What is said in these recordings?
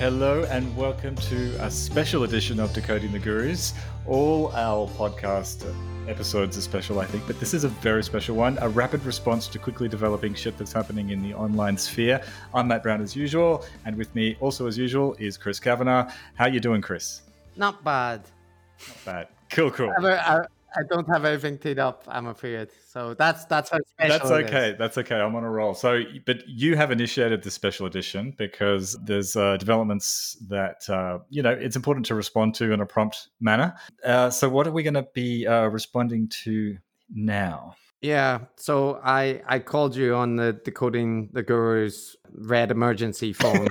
Hello and welcome to a special edition of Decoding the Gurus. All our podcast episodes are special, I think, but this is a very special one, a rapid response to quickly developing shit that's happening in the online sphere. I'm Matt Brown as usual, and with me also as usual is Chris Kavanagh. How you doing, Chris? Not bad. Not bad. Cool. I don't have everything teed up, I'm afraid. So that's how special it is. That's okay. I'm on a roll. So, but you have initiated the special edition because there's developments that, it's important to respond to in a prompt manner. So what are we going to be responding to now? Yeah. So I called you on the Decoding the Guru's red emergency phone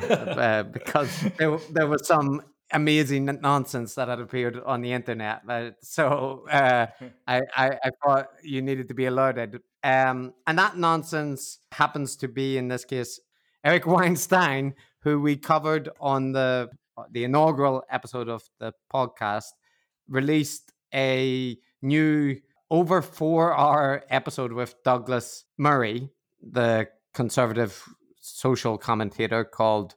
because there was some amazing nonsense that had appeared on the internet. So I thought you needed to be alerted. And that nonsense happens to be, in this case, Eric Weinstein, who we covered on the inaugural episode of the podcast, released a new over 4-hour episode with Douglas Murray, the conservative social commentator, called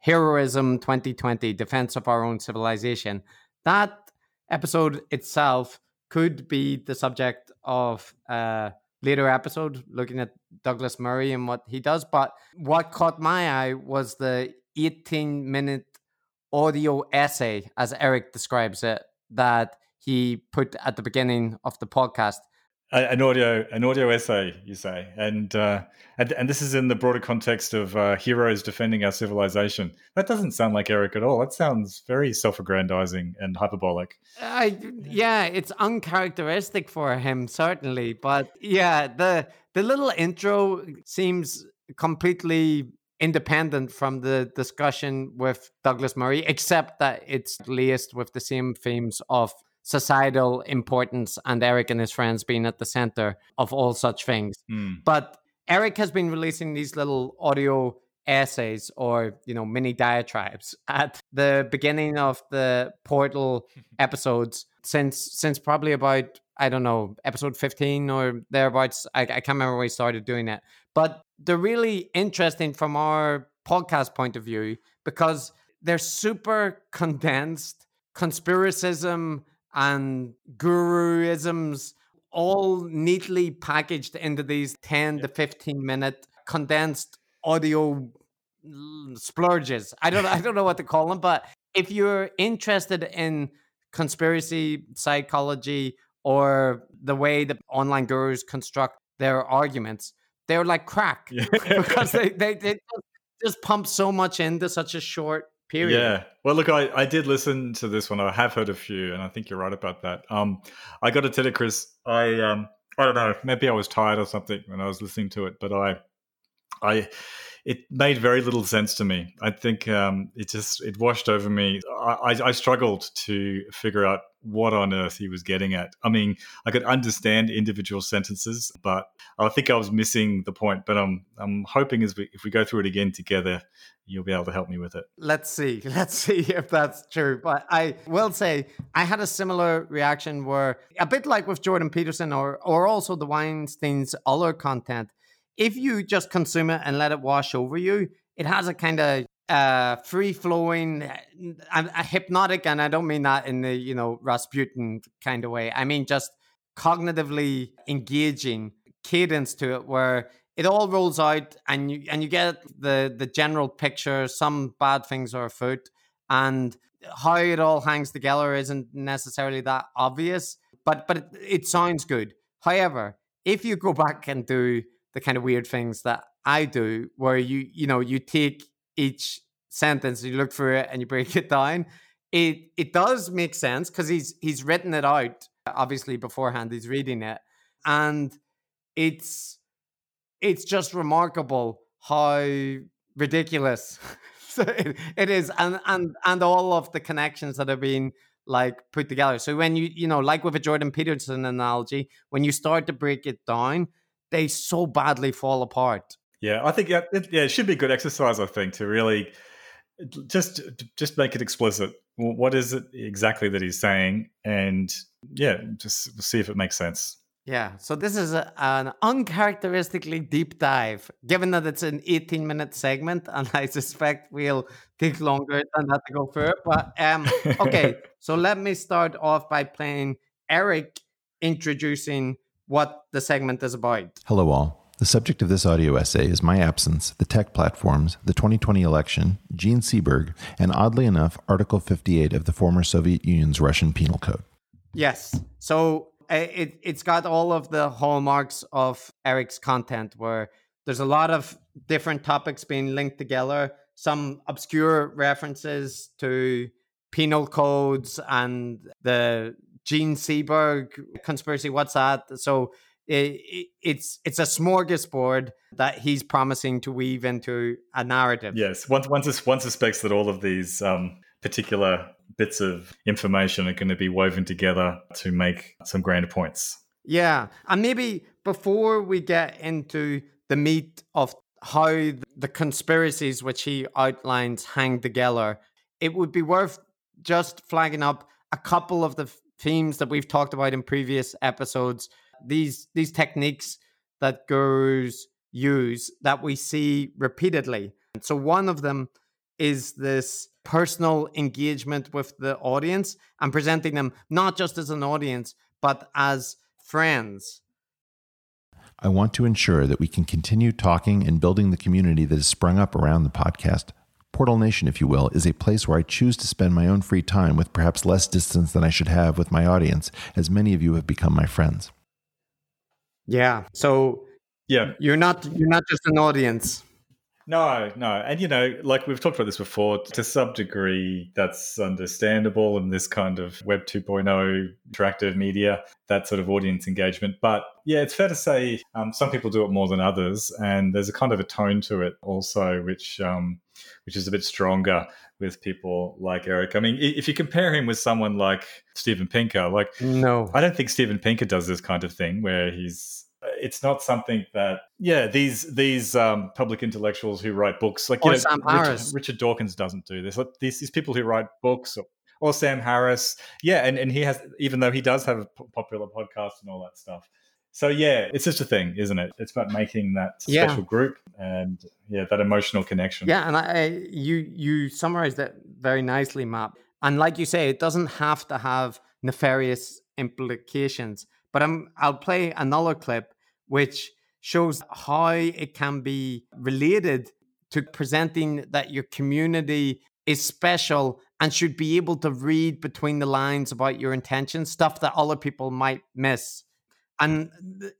Heroism 2020, Defense of Our Own Civilization. That episode itself could be the subject of a later episode looking at Douglas Murray and what he does. But what caught my eye was the 18-minute audio essay, as Eric describes it, that he put at the beginning of the podcast. An audio essay, you say, and this is in the broader context of heroes defending our civilization. That doesn't sound like Eric at all. That sounds very self-aggrandizing and hyperbolic. It's uncharacteristic for him, certainly. But yeah, the little intro seems completely independent from the discussion with Douglas Murray, except that it's laced with the same themes of societal importance and Eric and his friends being at the center of all such things. But Eric has been releasing these little audio essays or, mini diatribes at the beginning of the Portal episodes since probably about, episode 15 or thereabouts. I can't remember when we started doing it. But they're really interesting from our podcast point of view because they're super condensed. Conspiracism and guruisms all neatly packaged into these 10 to 15 minute condensed audio splurges. I don't know what to call them, but if you're interested in conspiracy psychology or the way that online gurus construct their arguments, they're like crack because they just pump so much into such a short period. Yeah. Well, look, I did listen to this one. I have heard a few, and I think you're right about that. I got to tell you, Chris, I don't know, maybe I was tired or something when I was listening to it, but it made very little sense to me. I think it washed over me. I struggled to figure out what on earth he was getting at. I mean, I could understand individual sentences, but I think I was missing the point. But I'm hoping if we go through it again together, you'll be able to help me with it. Let's see if that's true. But I will say I had a similar reaction where, a bit like with Jordan Peterson or also the Weinstein's other content, if you just consume it and let it wash over you, it has a kind of free-flowing, hypnotic, and I don't mean that in the, Rasputin kind of way. I mean just cognitively engaging cadence to it where it all rolls out and you get the general picture. Some bad things are afoot and how it all hangs together isn't necessarily that obvious, but it sounds good. However, if you go back and do the kind of weird things that I do where you take each sentence, you look through it and you break it down, it does make sense because he's written it out. Obviously beforehand he's reading it, and it's just remarkable how ridiculous so it is, and all of the connections that have been put together. So when you with a Jordan Peterson analogy, when you start to break it down, they so badly fall apart. Yeah, I think it should be good exercise, I think, to really just make it explicit. What is it exactly that he's saying? And just see if it makes sense. Yeah, so this is an uncharacteristically deep dive, given that it's an 18-minute segment, and I suspect we'll take longer than that to go through. But okay, so let me start off by playing Eric introducing what the segment is about. Hello, all. The subject of this audio essay is my absence, the tech platforms, the 2020 election, Gene Seberg, and oddly enough, Article 58 of the former Soviet Union's Russian Penal Code. Yes, so... It's got all of the hallmarks of Eric's content, where there's a lot of different topics being linked together, some obscure references to penal codes and the Gene Seberg conspiracy. What's that? So it's a smorgasbord that he's promising to weave into a narrative. Yes, one suspects that all of these particular bits of information are going to be woven together to make some grander points. Yeah. And maybe before we get into the meat of how the conspiracies which he outlines hang together, it would be worth just flagging up a couple of the themes that we've talked about in previous episodes, these techniques that gurus use that we see repeatedly. And so one of them is this personal engagement with the audience and presenting them not just as an audience, but as friends. I want to ensure that we can continue talking and building the community that has sprung up around the podcast. Portal Nation, if you will, is a place where I choose to spend my own free time with perhaps less distance than I should have with my audience, as many of you have become my friends. Yeah. So yeah, you're not just an audience. No. And, you know, like we've talked about this before, to some degree, that's understandable in this kind of Web 2.0 interactive media, that sort of audience engagement. But yeah, it's fair to say some people do it more than others. And there's a kind of a tone to it also, which is a bit stronger with people like Eric. I mean, if you compare him with someone like Steven Pinker, I don't think Steven Pinker does this kind of thing where he's... It's not something that, these public intellectuals who write books, like, you know, Sam Harris. Richard Dawkins doesn't do this. Like these people who write books or Sam Harris. Yeah, and he has, even though he does have a popular podcast and all that stuff. So, yeah, it's just a thing, isn't it? It's about making that special group and, that emotional connection. Yeah, and you summarized that very nicely, Matt. And like you say, it doesn't have to have nefarious implications. But I'll play another clip which shows how it can be related to presenting that your community is special and should be able to read between the lines about your intentions, stuff that other people might miss. And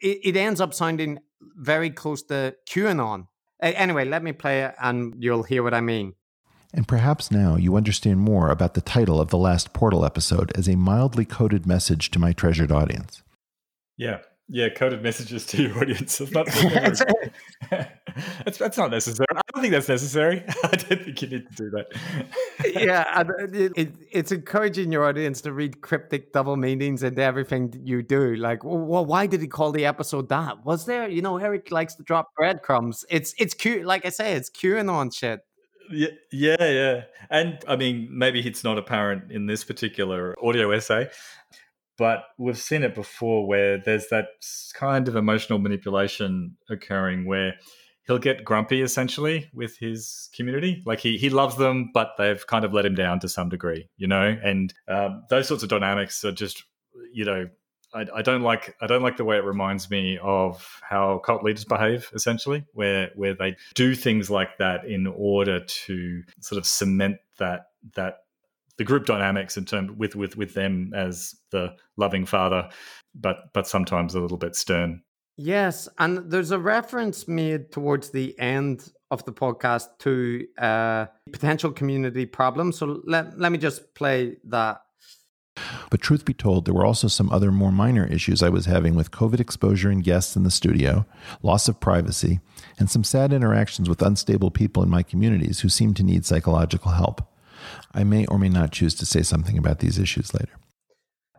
it ends up sounding very close to QAnon. Anyway, let me play it and you'll hear what I mean. And perhaps now you understand more about the title of the last Portal episode as a mildly coded message to my treasured audience. Yeah, coded messages to your audience. That's not necessary. I don't think that's necessary. I don't think you need to do that. Yeah, it's encouraging your audience to read cryptic double meanings into everything you do. Like, well, why did he call the episode that? Was there, you know, Eric likes to drop breadcrumbs. It's cute. Like I say, it's QAnon shit. Yeah. And I mean, maybe it's not apparent in this particular audio essay, but we've seen it before where there's that kind of emotional manipulation occurring where he'll get grumpy essentially with his community. Like he loves them, but they've kind of let him down to some degree, you know, and those sorts of dynamics are just, you know, I don't like the way it reminds me of how cult leaders behave, essentially, where they do things like that in order to sort of cement that the group dynamics in terms with them as the loving father, but sometimes a little bit stern. Yes, and there's a reference made towards the end of the podcast to potential community problems. So let me just play that. But truth be told, there were also some other more minor issues I was having with COVID exposure and guests in the studio, loss of privacy, and some sad interactions with unstable people in my communities who seemed to need psychological help. I may or may not choose to say something about these issues later.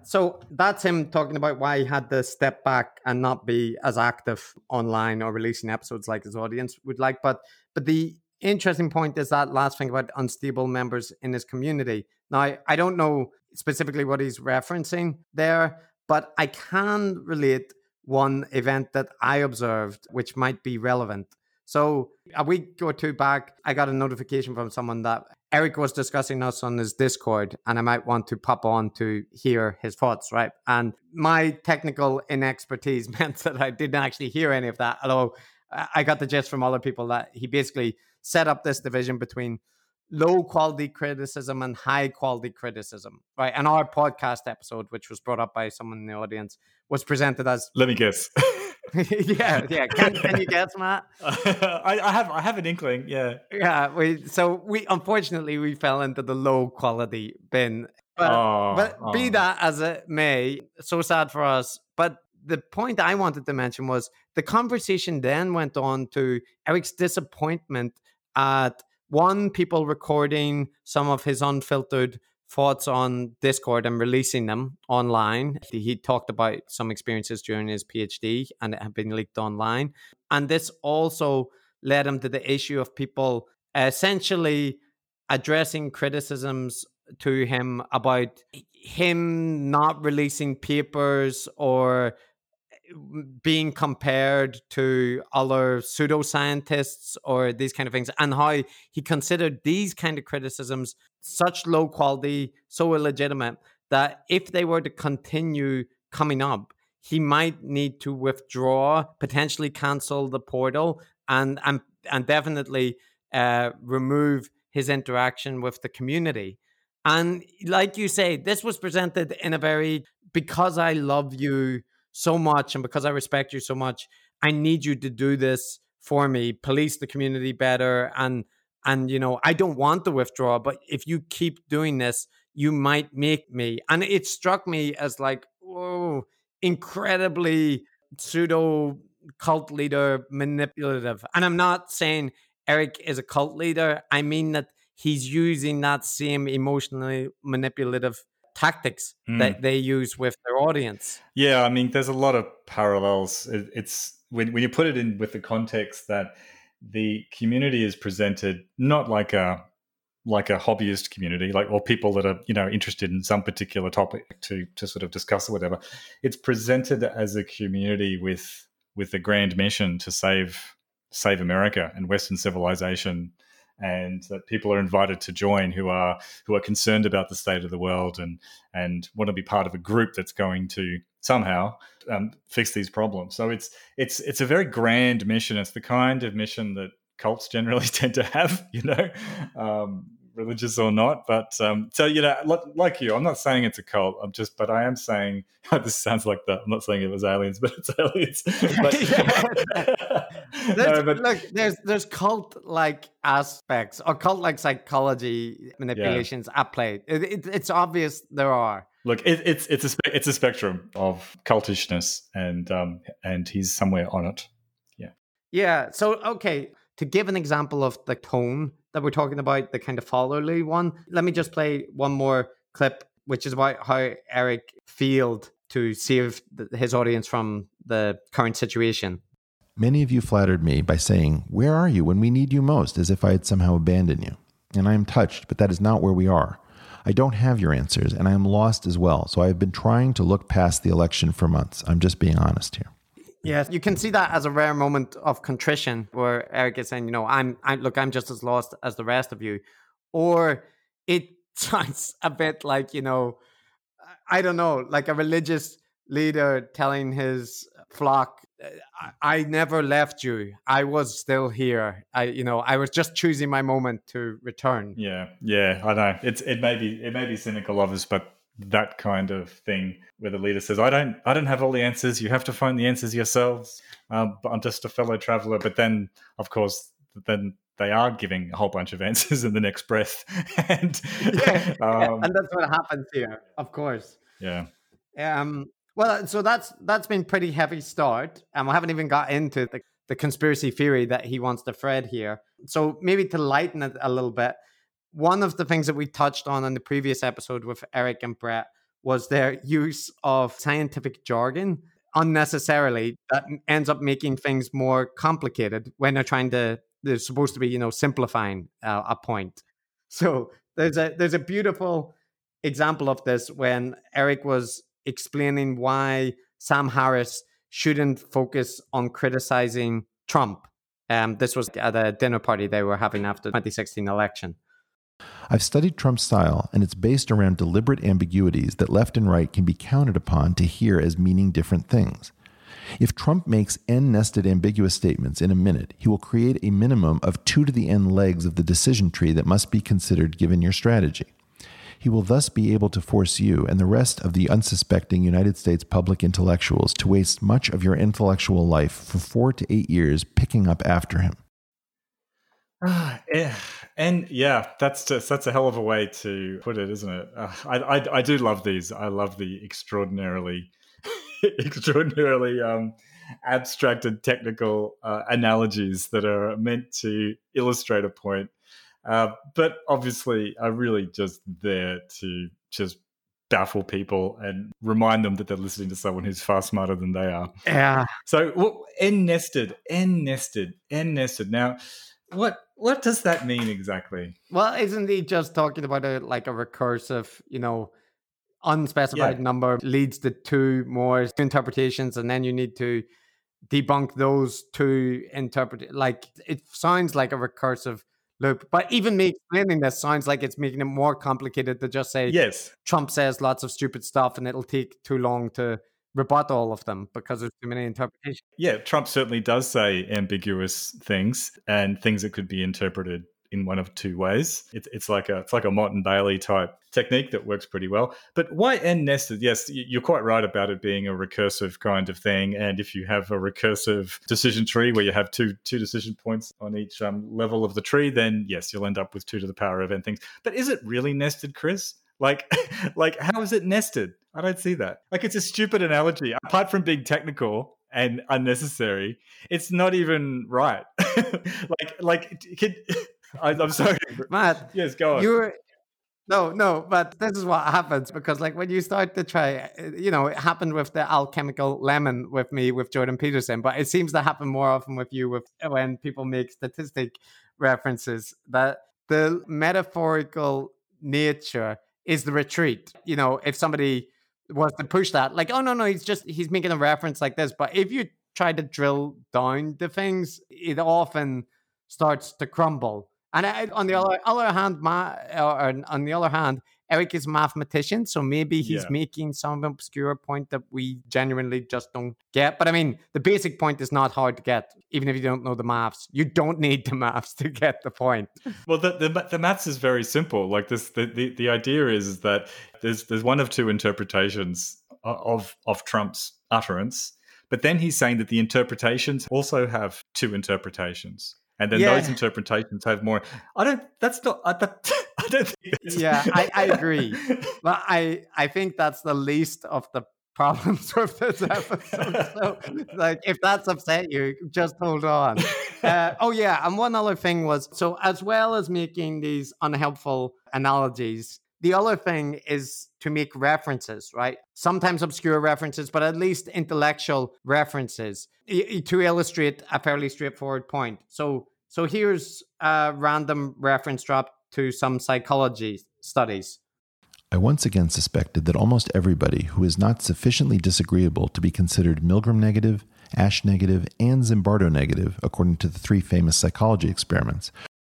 So that's him talking about why he had to step back and not be as active online or releasing episodes like his audience would like. But the interesting point is that last thing about unstable members in his community. Now, I don't know specifically what he's referencing there, but I can relate one event that I observed, which might be relevant. So a week or two back, I got a notification from someone that Eric was discussing us on his Discord, and I might want to pop on to hear his thoughts, right? And my technical inexpertise meant that I didn't actually hear any of that, although I got the gist from other people that he basically set up this division between low quality criticism and high quality criticism, right? And our podcast episode, which was brought up by someone in the audience, was presented as... Let me guess. Yeah. Can you guess, Matt? I have an inkling. Yeah. Yeah. We unfortunately we fell into the low quality bin. But be that as it may, so sad for us. But the point I wanted to mention was the conversation then went on to Eric's disappointment at one, people recording some of his unfiltered thoughts on Discord and releasing them online. He talked about some experiences during his PhD and it had been leaked online. And this also led him to the issue of people essentially addressing criticisms to him about him not releasing papers or being compared to other pseudoscientists or these kind of things, and how he considered these kind of criticisms such low quality, so illegitimate, that if they were to continue coming up, he might need to withdraw, potentially cancel the portal, and definitely remove his interaction with the community. And like you say, this was presented in a very, because I love you so much and because I respect you so much, I need you to do this for me, police the community better, and you know, I don't want to withdraw, but if you keep doing this, you might make me. And it struck me as like, oh, incredibly pseudo cult leader manipulative. And I'm not saying Eric is a cult leader. I mean that he's using that same emotionally manipulative tactics that they use with their audience. Yeah, I mean, there's a lot of parallels. It's when you put it in with the context that the community is presented not like a hobbyist community, like, or people that are, you know, interested in some particular topic to sort of discuss or whatever. It's presented as a community with a grand mission to save America and Western civilization, and that people are invited to join who are concerned about the state of the world and want to be part of a group that's going to somehow fix these problems. So it's a very grand mission. It's the kind of mission that cults generally tend to have, you know, religious or not. But so, you know, like you, I'm not saying it's a cult. But I am saying, this sounds like that. I'm not saying it was aliens, but it's aliens. There's cult-like aspects or cult-like psychology manipulations at play. It's obvious there are. Look, it's a spectrum of cultishness, and he's somewhere on it. Yeah. Yeah. So, okay, to give an example of the tone that we're talking about, the kind of followerly one, let me just play one more clip, which is about how Eric failed to save his audience from the current situation. Many of you flattered me by saying, "Where are you when we need you most?" as if I had somehow abandoned you. And I am touched, but that is not where we are. I don't have your answers, and I am lost as well. So I have been trying to look past the election for months. I'm just being honest here. Yes, you can see that as a rare moment of contrition where Eric is saying, you know, I'm just as lost as the rest of you. Or it sounds a bit like, you know, I don't know, like a religious leader telling his flock, I never left you. I was still here. I was just choosing my moment to return. Yeah, I know. It may be cynical of us, but that kind of thing where the leader says, I don't have all the answers. You have to find the answers yourselves. I'm just a fellow traveler. But then, of course, they are giving a whole bunch of answers in the next breath. And that's what happens here, of course. Yeah. Well, so that's been pretty heavy start. And we haven't even got into the conspiracy theory that he wants to thread here. So maybe to lighten it a little bit, one of the things that we touched on in the previous episode with Eric and Brett was their use of scientific jargon unnecessarily that ends up making things more complicated when they're supposed to be, you know, simplifying a point. So there's a beautiful example of this when Eric was explaining why Sam Harris shouldn't focus on criticizing Trump. This was at a dinner party they were having after the 2016 election. I've studied Trump's style, and it's based around deliberate ambiguities that left and right can be counted upon to hear as meaning different things. If Trump makes n-nested ambiguous statements in a minute, he will create a minimum of 2 to the n legs of the decision tree that must be considered given your strategy. He will thus be able to force you and the rest of the unsuspecting United States public intellectuals to waste much of your intellectual life for 4 to 8 years picking up after him. And yeah, that's a hell of a way to put it, isn't it? I do love these. I love the extraordinarily abstract and technical analogies that are meant to illustrate a point, but obviously are really just there to just baffle people and remind them that they're listening to someone who's far smarter than they are. Yeah. So n-nested. Now, what does that mean exactly? Well, isn't he just talking about a recursive, unspecified number leads to 2 more interpretations, and then you need to debunk those 2 interpret. Like, it sounds like a recursive loop, but even me explaining this sounds like it's making it more complicated to just say, yes, Trump says lots of stupid stuff and it'll take too long to rebut all of them because there's too many interpretations. Yeah, Trump certainly does say ambiguous things and things that could be interpreted in one of 2 ways. It's like a Mott and Bailey type technique that works pretty well. But why n-nested? Yes, you're quite right about it being a recursive kind of thing. And if you have a recursive decision tree where you have two decision points on each level of the tree, then yes, you'll end up with 2^n things. But is it really nested, Chris? Like how is it nested? I don't see that. Like, it's a stupid analogy. Apart from being technical and unnecessary, it's not even right. I'm sorry, Matt. Yes, go on. No, but this is what happens, because when you start to try, it happened with the alchemical lemon with me, with Jordan Peterson, but it seems to happen more often with you when people make statistic references, that the metaphorical nature is the retreat. If somebody was to push that, oh, no, he's making a reference like this. But if you try to drill down the things, it often starts to crumble. And on the other hand, Eric is a mathematician, so maybe he's making some obscure point that we genuinely just don't get. But the basic point is not hard to get, even if you don't know the maths. You don't need the maths to get the point. Well, the maths is very simple. The idea is that there's one of 2 interpretations of Trump's utterance, but then he's saying that the interpretations also have 2 interpretations. And then those interpretations have more. I don't think that's... Yeah, I agree. But I think that's the least of the problems of this episode. So, if that's upset you, just hold on. And one other thing was, so as well as making these unhelpful analogies, the other thing is to make references, right? Sometimes obscure references, but at least intellectual references to illustrate a fairly straightforward point. So here's a random reference drop to some psychology studies. I once again suspected that almost everybody who is not sufficiently disagreeable to be considered Milgram negative, Ash negative, and Zimbardo negative, according to the 3 famous psychology experiments.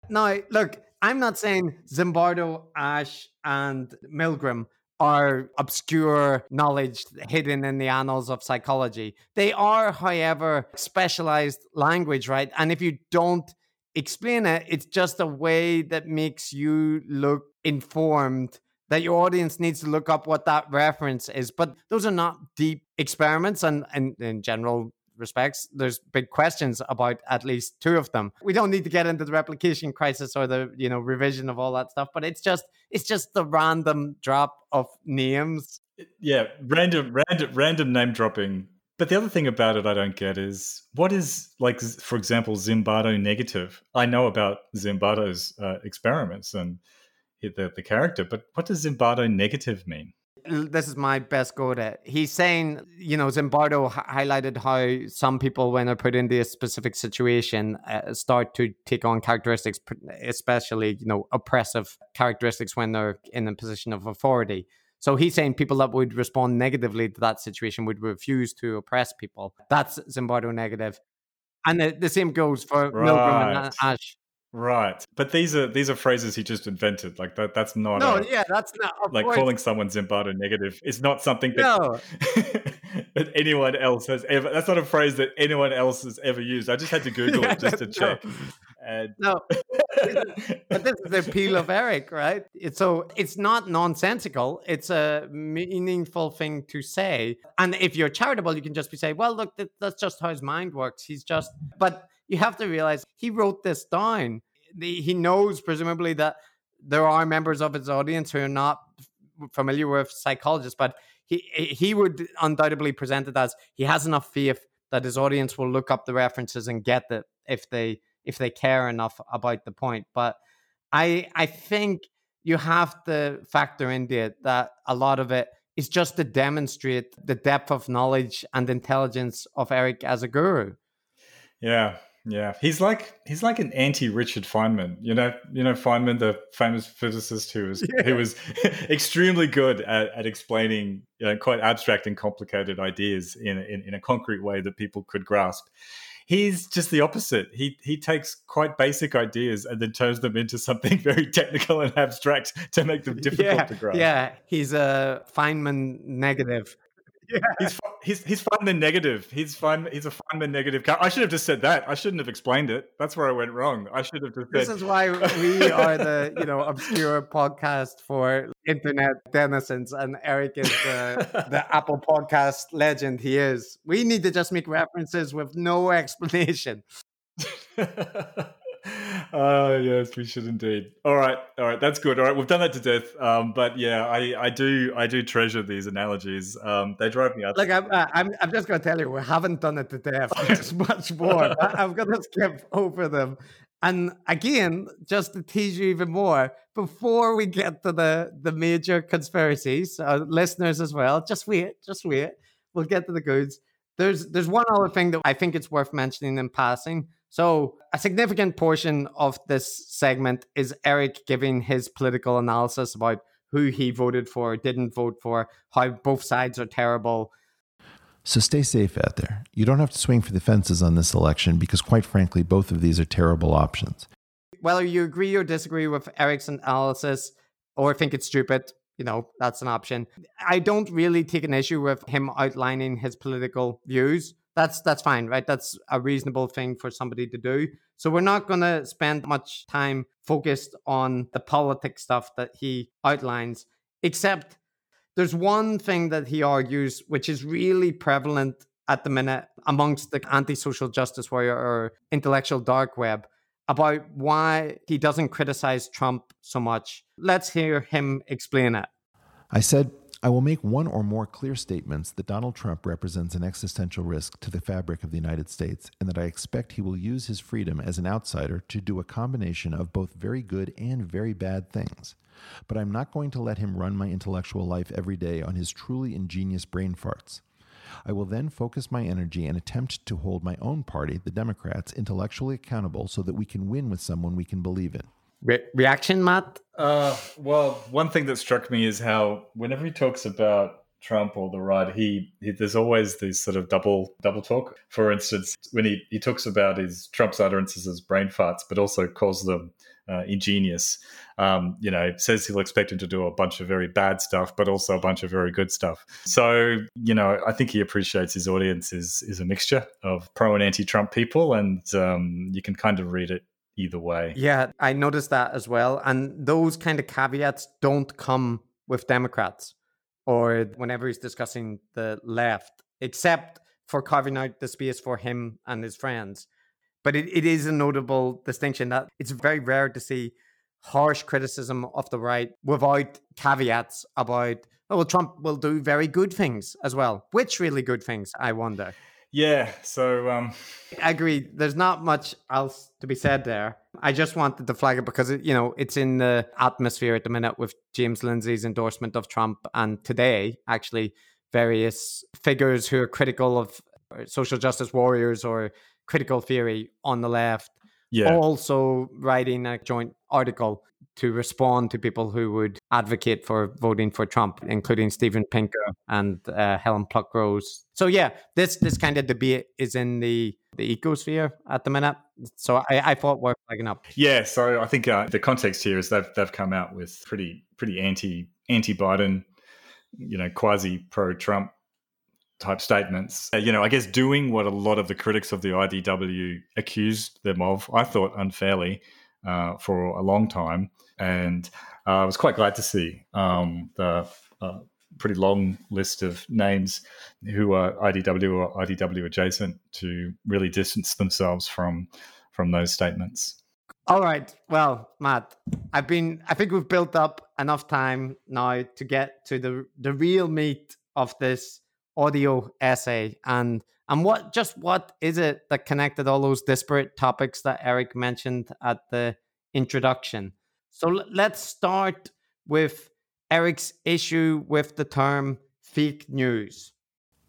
Now, look, I'm not saying Zimbardo, Ash, and Milgram are obscure knowledge hidden in the annals of psychology. They are, however, specialized language, right? And if you don't explain it, it's just a way that makes you look informed, that your audience needs to look up what that reference is. But those are not deep experiments, and in general respects, there's big questions about at least 2 of them. We don't need to get into the replication crisis or the revision of all that stuff, but it's just the random drop of names. Yeah, random name dropping. But the other thing about it I don't get is, what is, for example, Zimbardo negative? I know about Zimbardo's experiments and the character, but what does Zimbardo negative mean? This is my best go at it. He's saying, Zimbardo highlighted how some people, when they're put into a specific situation, start to take on characteristics, especially, oppressive characteristics when they're in a position of authority. So he's saying people that would respond negatively to that situation would refuse to oppress people. That's Zimbardo negative. And the same goes for Milgram and Ash. Right. But these are phrases he just invented. Like that's not that's not like point. Calling someone Zimbardo negative is not something that that anyone else has ever. That's not a phrase that anyone else has ever used. I just had to Google it just to check. But this is the appeal of Eric, right? It's not nonsensical. It's a meaningful thing to say. And if you're charitable, you can just be saying, well, look, that's just how his mind works. But you have to realize he wrote this down. He knows presumably that there are members of his audience who are not familiar with psychologists, but he would undoubtedly present it as he has enough faith that his audience will look up the references and get it if they care enough about the point. But I think you have to factor into it that a lot of it is just to demonstrate the depth of knowledge and intelligence of Eric as a guru. Yeah, yeah. He's like an anti-Richard Feynman. You know Feynman, the famous physicist who was extremely good at explaining quite abstract and complicated ideas in a concrete way that people could grasp. He's just the opposite. He takes quite basic ideas and then turns them into something very technical and abstract to make them difficult to grasp. Yeah, he's a Feynman negative. Yeah. He's Feynman negative. He's a Feynman negative. I should have just said that. I shouldn't have explained it. That's where I went wrong. I should have just said. This is why we are the obscure podcast for internet denizens, and Eric is the Apple podcast legend he is. We need to just make references with no explanation. Oh, yes, we should indeed. All right, that's good. All right, we've done that to death. But yeah, I do treasure these analogies. They drive me up. Look, I'm just going to tell you, we haven't done it to death. There's much more. I'm going to skip over them. And again, just to tease you even more, before we get to the major conspiracies, our listeners as well, just wait. We'll get to the goods. There's one other thing that I think it's worth mentioning in passing. So a significant portion of this segment is Eric giving his political analysis about who he voted for, didn't vote for, how both sides are terrible. So stay safe out there. You don't have to swing for the fences on this election because, quite frankly, both of these are terrible options. Whether you agree or disagree with Eric's analysis or think it's stupid, that's an option. I don't really take an issue with him outlining his political views. That's fine, right? That's a reasonable thing for somebody to do. So we're not going to spend much time focused on the politics stuff that he outlines, except there's one thing that he argues, which is really prevalent at the minute amongst the anti-social justice warrior or intellectual dark web about why he doesn't criticize Trump so much. Let's hear him explain it. I said, I will make one or more clear statements that Donald Trump represents an existential risk to the fabric of the United States, and that I expect he will use his freedom as an outsider to do a combination of both very good and very bad things. But I'm not going to let him run my intellectual life every day on his truly ingenious brain farts. I will then focus my energy and attempt to hold my own party, the Democrats, intellectually accountable so that we can win with someone we can believe in. Reaction, Matt? Well, one thing that struck me is how whenever he talks about Trump or the right, there's always this sort of double talk. For instance, when he talks about his Trump's utterances as brain farts, but also calls them ingenious, says he'll expect him to do a bunch of very bad stuff, but also a bunch of very good stuff. So, I think he appreciates his audience is a mixture of pro and anti-Trump people, and you can kind of read it either way. Yeah, I noticed that as well. And those kind of caveats don't come with Democrats or whenever he's discussing the left, except for carving out the space for him and his friends. But it is a notable distinction that it's very rare to see harsh criticism of the right without caveats about, Trump will do very good things as well. Which really good things, I wonder. Yeah, so... I agree. There's not much else to be said there. I just wanted to flag it because, it's in the atmosphere at the minute with James Lindsay's endorsement of Trump. And today, actually, various figures who are critical of social justice warriors or critical theory on the left also writing a joint article to respond to people who would advocate for voting for Trump, including Steven Pinker and Helen Pluckrose. So yeah, this kind of debate is in the ecosphere at the minute. So I thought worth flagging up. Yeah, so I think the context here is they've come out with pretty anti-Biden, you know, quasi pro-Trump type statements. You know, I guess doing what a lot of the critics of the IDW accused them of, I thought unfairly, for a long time. And I was quite glad to see the pretty long list of names who are IDW or IDW adjacent to really distance themselves from those statements. All right. Well, Matt, I think we've built up enough time now to get to the real meat of this audio essay. And what is it that connected all those disparate topics that Eric mentioned at the introduction? So let's start with Eric's issue with the term fake news.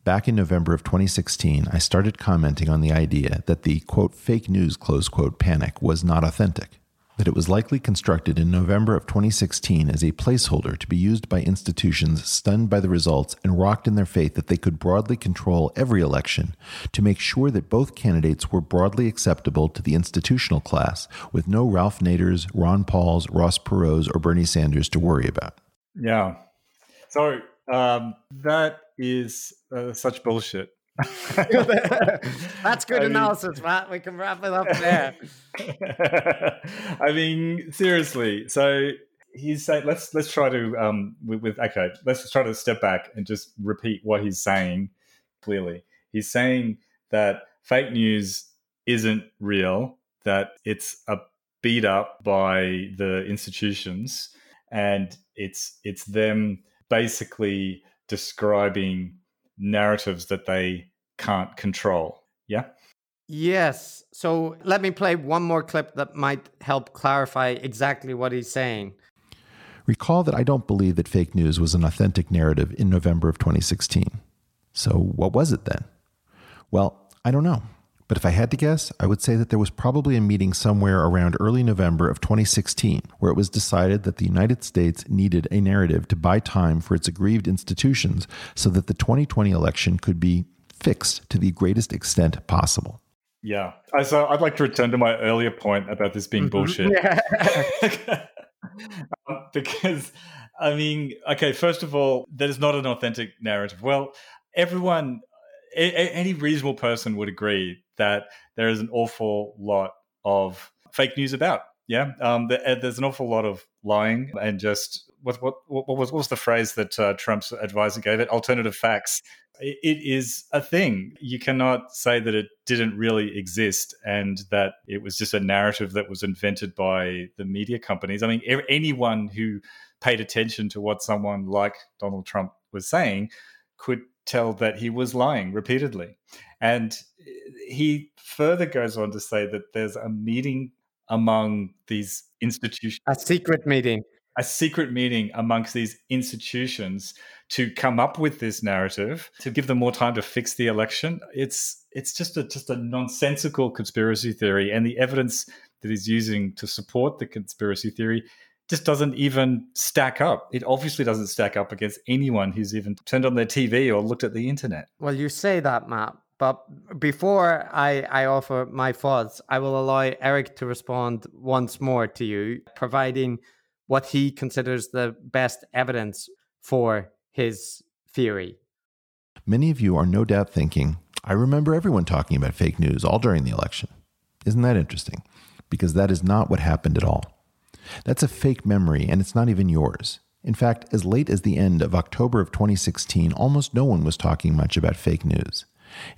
Back in November of 2016, I started commenting on the idea that the, quote, fake news, close quote, panic was not authentic, that it was likely constructed in November of 2016 as a placeholder to be used by institutions stunned by the results and rocked in their faith that they could broadly control every election to make sure that both candidates were broadly acceptable to the institutional class with no Ralph Naders, Ron Pauls, Ross Perot's, or Bernie Sanders to worry about. Yeah. So that is such bullshit. That's good analysis, Matt. We can wrap it up there. I mean, seriously. So he's saying, let's try to let's try to step back and just repeat what he's saying clearly. He's saying that fake news isn't real, that it's a beat up by the institutions, and it's them basically describing narratives that they can't control. Yeah? Yes. So let me play one more clip that might help clarify exactly what he's saying. Recall that I don't believe that fake news was an authentic narrative in November of 2016. So what was it then? Well, I don't know. But if I had to guess, I would say that there was probably a meeting somewhere around early November of 2016 where it was decided that the United States needed a narrative to buy time for its aggrieved institutions so that the 2020 election could be fixed to the greatest extent possible. Yeah. So I'd like to return to my earlier point about this being bullshit. Because, I mean, okay, first of all, that is not an authentic narrative. Well, any reasonable person would agree that there is an awful lot of fake news about. Yeah, there's an awful lot of lying and just what was the phrase that Trump's advisor gave it? Alternative facts. It is a thing. You cannot say that it didn't really exist and that it was just a narrative that was invented by the media companies. I mean, anyone who paid attention to what someone like Donald Trump was saying could tell that he was lying repeatedly. And he further goes on to say that there's a meeting among these institutions. A secret meeting amongst these institutions to come up with this narrative, to give them more time to fix the election. It's just a nonsensical conspiracy theory. And the evidence that he's using to support the conspiracy theory just doesn't even stack up. It obviously doesn't stack up against anyone who's even turned on their TV or looked at the internet. Well, you say that, Matt, but before I offer my thoughts, I will allow Eric to respond once more to you, providing what he considers the best evidence for his theory. Many of you are no doubt thinking, I remember everyone talking about fake news all during the election. Isn't that interesting? Because that is not what happened at all. That's a fake memory, and it's not even yours. In fact, as late as the end of October of 2016, almost no one was talking much about fake news.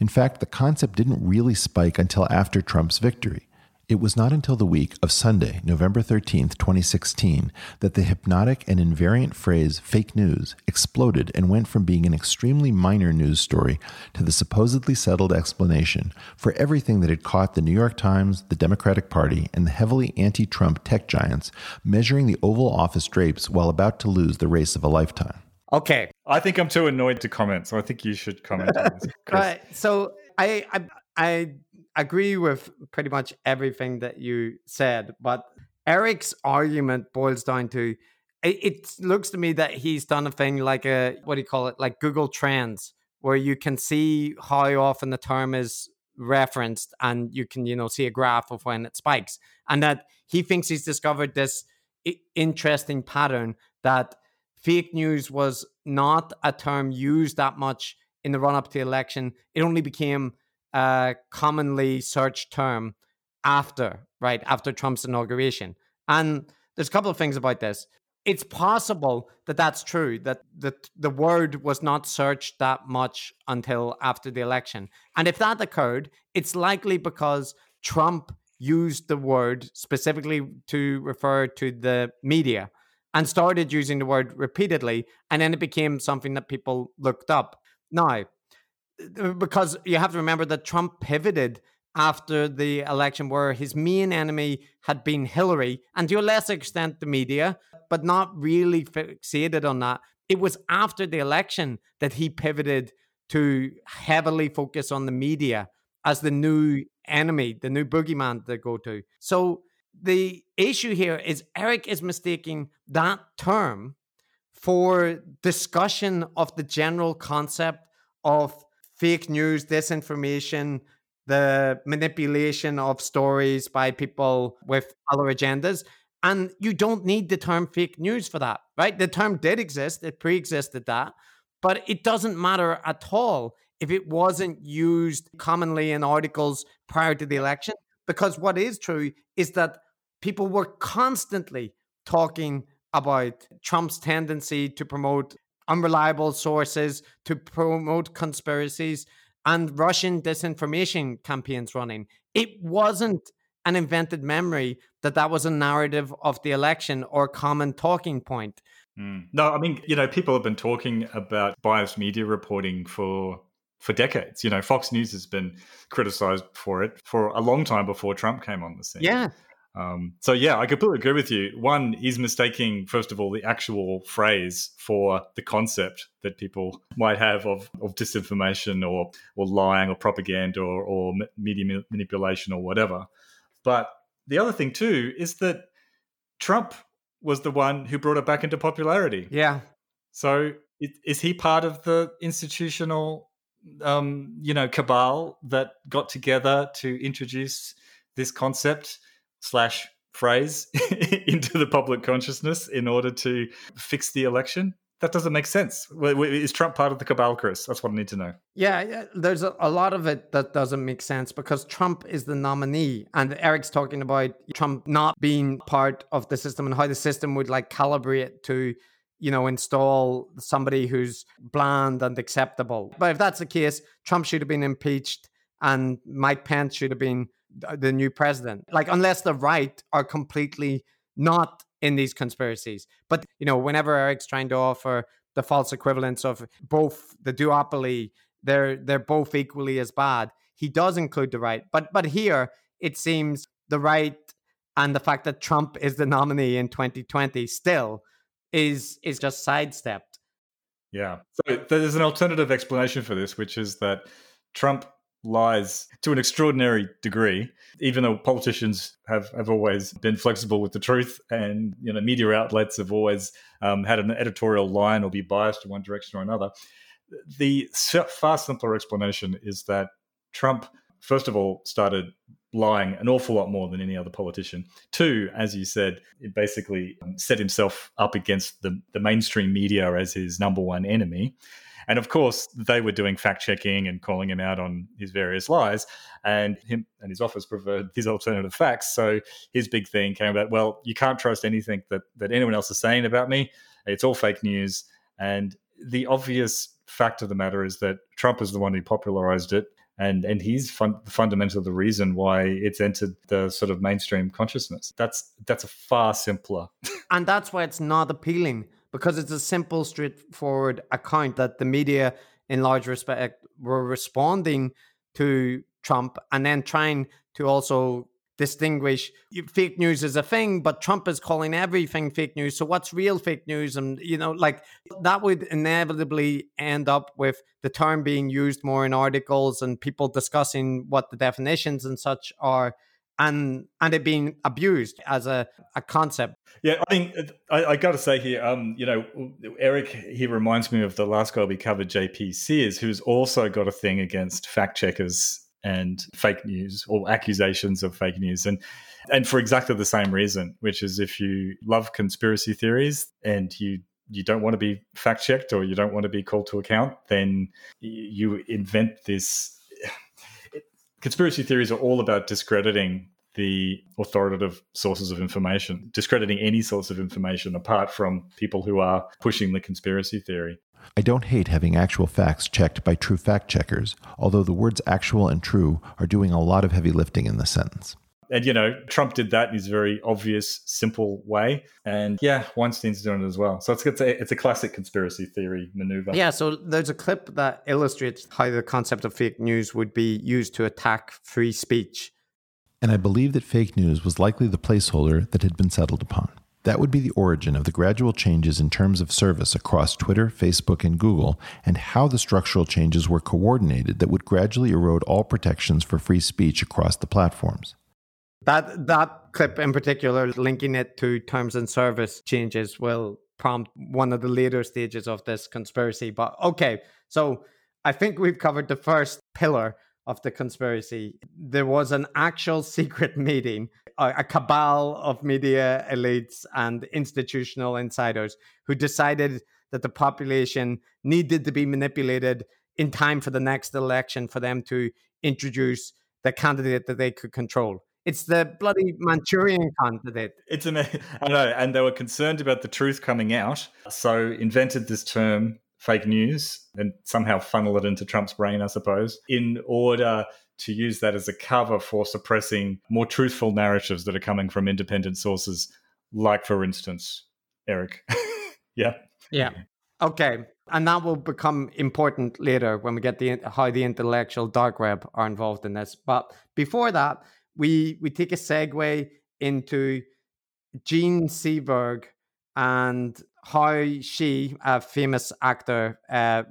In fact, the concept didn't really spike until after Trump's victory. It was not until the week of Sunday, November 13th, 2016, that the hypnotic and invariant phrase fake news exploded and went from being an extremely minor news story to the supposedly settled explanation for everything that had caught the New York Times, the Democratic Party, and the heavily anti-Trump tech giants measuring the Oval Office drapes while about to lose the race of a lifetime. Okay. I think I'm too annoyed to comment, so I think you should comment on this. Right. So I agree with pretty much everything that you said, but Eric's argument boils down to, it looks to me that he's done a thing like like Google Trends, where you can see how often the term is referenced and you can, see a graph of when it spikes. And that he thinks he's discovered this interesting pattern that fake news was not a term used that much in the run-up to the election. It only became a commonly searched term after Trump's inauguration. And there's a couple of things about this. It's possible that that's true, that the word was not searched that much until after the election. And if that occurred, it's likely because Trump used the word specifically to refer to the media and started using the word repeatedly. And then it became something that people looked up. Now, because you have to remember that Trump pivoted after the election, where his main enemy had been Hillary, and to a lesser extent the media, but not really fixated on that. It was after the election that he pivoted to heavily focus on the media as the new enemy, the new boogeyman to go to. So the issue here is Eric is mistaking that term for discussion of the general concept of fake news, disinformation, the manipulation of stories by people with other agendas. And you don't need the term fake news for that, right? The term did exist, it pre-existed that, but it doesn't matter at all if it wasn't used commonly in articles prior to the election, because what is true is that people were constantly talking about Trump's tendency to promote unreliable sources, to promote conspiracies, and Russian disinformation campaigns running. It wasn't an invented memory that was a narrative of the election or common talking point. No, I mean, people have been talking about biased media reporting for decades. Fox News has been criticized for it for a long time before Trump came on the scene. Yeah. So, yeah, I completely agree with you. One is mistaking, first of all, the actual phrase for the concept that people might have of disinformation or lying or propaganda or media manipulation or whatever. But the other thing, too, is that Trump was the one who brought it back into popularity. Yeah. So is he part of the institutional, cabal that got together to introduce this concept / phrase into the public consciousness in order to fix the election? That doesn't make sense. Is Trump part of the cabal, Chris? That's what I need to know. Yeah, there's a lot of it that doesn't make sense because Trump is the nominee, and Eric's talking about Trump not being part of the system and how the system would calibrate to, install somebody who's bland and acceptable. But if that's the case, Trump should have been impeached and Mike Pence should have been the new president, unless the right are completely not in these conspiracies. But whenever Eric's trying to offer the false equivalence of both the duopoly, they're both equally as bad, he does include the right, but here it seems the right and the fact that Trump is the nominee in 2020 still is just sidestepped. Yeah, so there's an alternative explanation for this, which is that Trump lies to an extraordinary degree, even though politicians have always been flexible with the truth, and media outlets have always had an editorial line or be biased in one direction or another. The far simpler explanation is that Trump, first of all, started lying an awful lot more than any other politician. Two, as you said, it basically set himself up against the mainstream media as his number one enemy. And of course, they were doing fact-checking and calling him out on his various lies, and him and his office preferred his alternative facts. So his big thing came about, well, you can't trust anything that anyone else is saying about me. It's all fake news. And the obvious fact of the matter is that Trump is the one who popularized it, and he's fundamental the reason why it's entered the sort of mainstream consciousness. That's a far simpler. And that's why it's not appealing, because it's a simple, straightforward account that the media, in large respect, were responding to Trump and then trying to also distinguish fake news is a thing, but Trump is calling everything fake news. So what's real fake news? And, that would inevitably end up with the term being used more in articles and people discussing what the definitions and such are, and it being abused as a concept. Yeah, I mean, I got to say here, you know, Eric, he reminds me of the last guy we covered, JP Sears, who's also got a thing against fact checkers and fake news or accusations of fake news. And for exactly the same reason, which is if you love conspiracy theories and you don't want to be fact checked or you don't want to be called to account, then you invent this. Conspiracy theories are all about discrediting the authoritative sources of information, discrediting any source of information apart from people who are pushing the conspiracy theory. I don't hate having actual facts checked by true fact checkers, although the words actual and true are doing a lot of heavy lifting in this sentence. And, you know, Trump did that in his very obvious, simple way. And yeah, Weinstein's doing it as well. So it's a classic conspiracy theory maneuver. Yeah, so there's a clip that illustrates how the concept of fake news would be used to attack free speech. And I believe that fake news was likely the placeholder that had been settled upon. That would be the origin of the gradual changes in terms of service across Twitter, Facebook, and Google, and how the structural changes were coordinated that would gradually erode all protections for free speech across the platforms. That clip in particular, linking it to terms and service changes, will prompt one of the later stages of this conspiracy. But okay, so I think we've covered the first pillar of the conspiracy. There was an actual secret meeting, a cabal of media elites and institutional insiders who decided that the population needed to be manipulated in time for the next election for them to introduce the candidate that they could control. It's the bloody Manchurian candidate. I know, and they were concerned about the truth coming out, so invented this term, fake news, and somehow funnel it into Trump's brain, I suppose, in order to use that as a cover for suppressing more truthful narratives that are coming from independent sources, like, for instance, Eric. Yeah. Yeah. Okay. And that will become important later when we get how the intellectual dark web are involved in this. But before that, we take a segue into Gene Seberg and how she, a famous actor,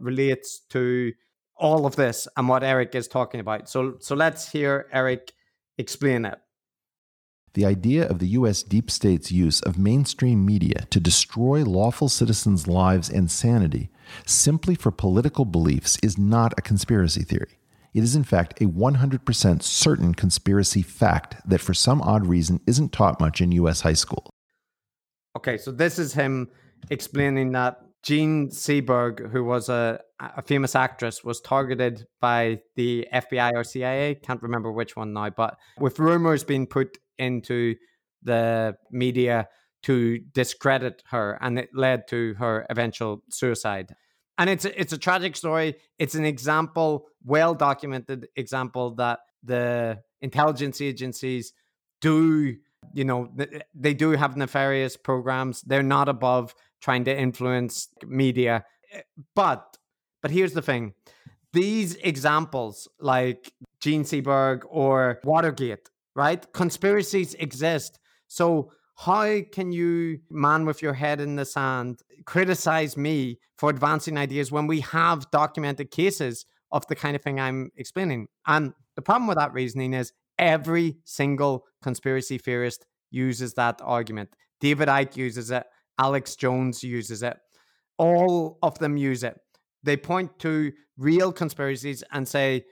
relates to all of this and what Eric is talking about. So let's hear Eric explain it. The idea of the U.S. deep state's use of mainstream media to destroy lawful citizens' lives and sanity simply for political beliefs is not a conspiracy theory. It is, in fact, a 100% certain conspiracy fact that for some odd reason isn't taught much in U.S. high school. Okay, so this is him explaining that Gene Seberg, who was a famous actress, was targeted by the FBI or CIA, can't remember which one now, but with rumors being put into the media to discredit her, and it led to her eventual suicide. And it's a tragic story. It's an example, well-documented example, that the intelligence agencies do, you know, they do have nefarious programs. They're not above trying to influence media. But here's the thing. These examples like Gene Seberg or Watergate, right? Conspiracies exist. So how can you, man with your head in the sand, criticize me for advancing ideas when we have documented cases of the kind of thing I'm explaining? And the problem with that reasoning is every single conspiracy theorist uses that argument. David Icke uses it. Alex Jones uses it. All of them use it. They point to real conspiracies and say,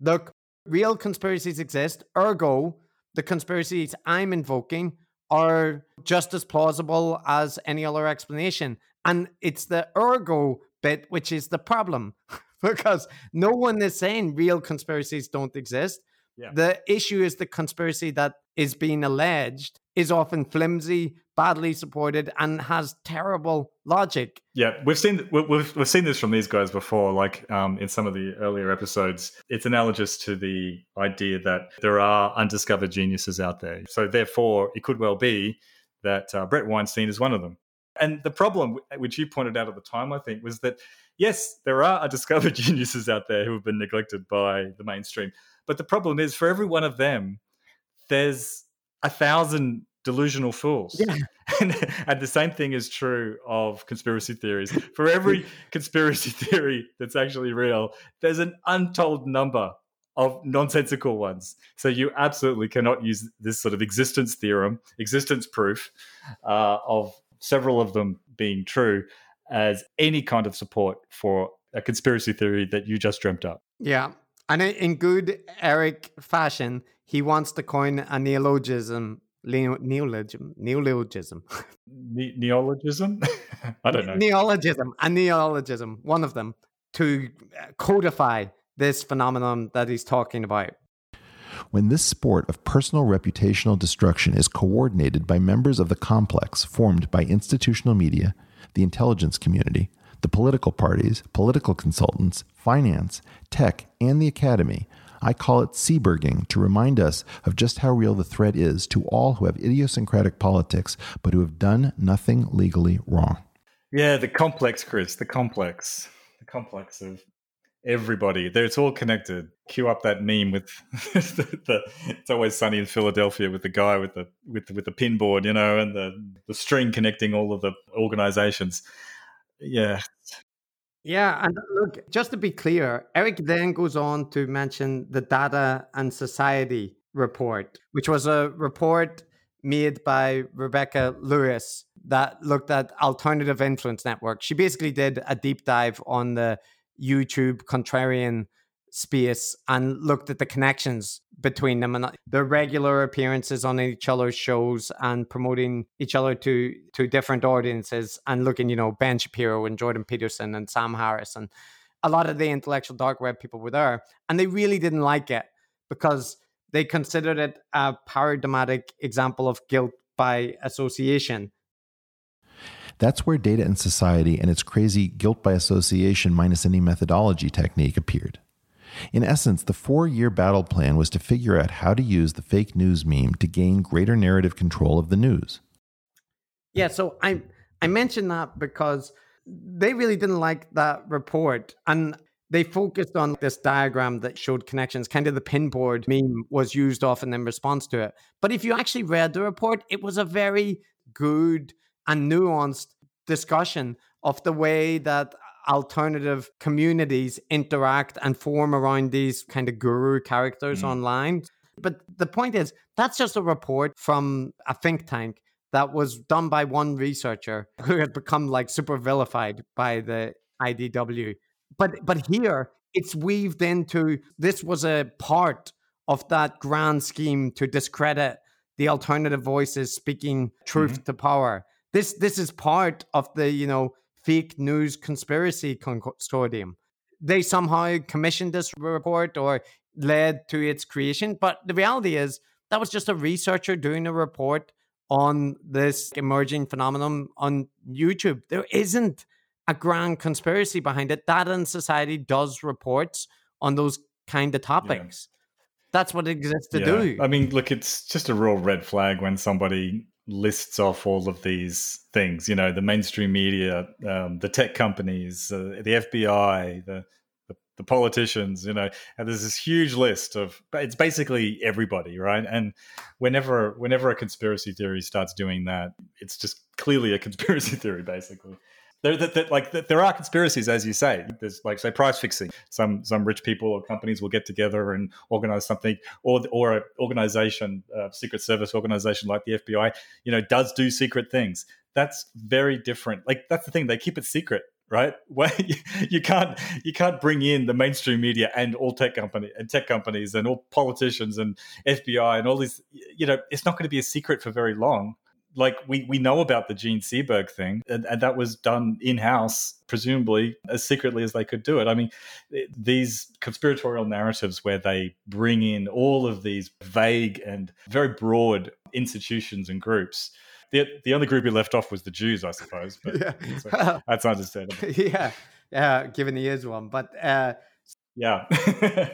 look, real conspiracies exist. Ergo, the conspiracies I'm invoking are just as plausible as any other explanation. And it's the ergo bit which is the problem, because no one is saying real conspiracies don't exist. Yeah. The issue is the conspiracy that is being alleged is often flimsy, badly supported, and has terrible logic. Yeah, we've seen this from these guys before. Like in some of the earlier episodes, it's analogous to the idea that there are undiscovered geniuses out there. So therefore, it could well be that Brett Weinstein is one of them. And the problem, which you pointed out at the time, I think, was that yes, there are undiscovered geniuses out there who have been neglected by the mainstream. But the problem is, for every one of them, there's 1,000 delusional fools. Yeah. And the same thing is true of conspiracy theories. For every conspiracy theory that's actually real, there's an untold number of nonsensical ones. So you absolutely cannot use this sort of existence theorem, existence proof of several of them being true as any kind of support for a conspiracy theory that you just dreamt up. Yeah. And in good Eric fashion, he wants to coin a neologism. Neologism? I don't know. A neologism, one of them, to codify this phenomenon that he's talking about. When this sport of personal reputational destruction is coordinated by members of the complex formed by institutional media, the intelligence community, the political parties, political consultants, finance, tech, and the academy, I call it Seberging to remind us of just how real the threat is to all who have idiosyncratic politics, but who have done nothing legally wrong. Yeah, the complex, Chris, the complex of everybody. It's all connected. Cue up that meme with It's Always Sunny in Philadelphia with the guy with the pinboard, you know, and the string connecting all of the organizations. Yeah. Yeah, and look, just to be clear, Eric then goes on to mention the Data and Society report, which was a report made by Rebecca Lewis that looked at alternative influence networks. She basically did a deep dive on the YouTube contrarian space and looked at the connections between them and their regular appearances on each other's shows and promoting each other to different audiences and looking, you know, Ben Shapiro and Jordan Peterson and Sam Harris and a lot of the intellectual dark web people were there. And they really didn't like it because they considered it a paradigmatic example of guilt by association. That's where Data and Society and its crazy guilt by association minus any methodology technique appeared. In essence, the 4-year battle plan was to figure out how to use the fake news meme to gain greater narrative control of the news. Yeah, so I mentioned that because they really didn't like that report. And they focused on this diagram that showed connections, kind of the pinboard meme was used often in response to it. But if you actually read the report, it was a very good and nuanced discussion of the way that alternative communities interact and form around these kind of guru characters online. But the point is, that's just a report from a think tank that was done by one researcher who had become like super vilified by the IDW. But here, it's weaved into, this was a part of that grand scheme to discredit the alternative voices speaking truth to power. This is part of the, you know, fake news conspiracy consortium. They somehow commissioned this report or led to its creation. But the reality is that was just a researcher doing a report on this emerging phenomenon on YouTube. There isn't a grand conspiracy behind it. Data and Society does reports on those kind of topics. Yeah. That's what it exists to do. I mean, look, it's just a real red flag when somebody lists off all of these things, you know, the mainstream media, the tech companies, the FBI, the politicians, you know, and there's this huge list of, it's basically everybody, right? And whenever a conspiracy theory starts doing that, it's just clearly a conspiracy theory, basically. There are conspiracies, as you say. There's, like, say, price fixing. Some rich people or companies will get together and organize something, or an organization, a secret service organization like the FBI, you know, does do secret things. That's very different. Like, that's the thing. They keep it secret, right? You can't bring in the mainstream media and all tech companies and all politicians and FBI and all these. You know, it's not going to be a secret for very long. Like, we know about the Gene Seberg thing, and that was done in-house, presumably as secretly as they could do it. I mean, these conspiratorial narratives where they bring in all of these vague and very broad institutions and groups. The only group we left off was the Jews, I suppose, but so that's understandable. Given he is one. But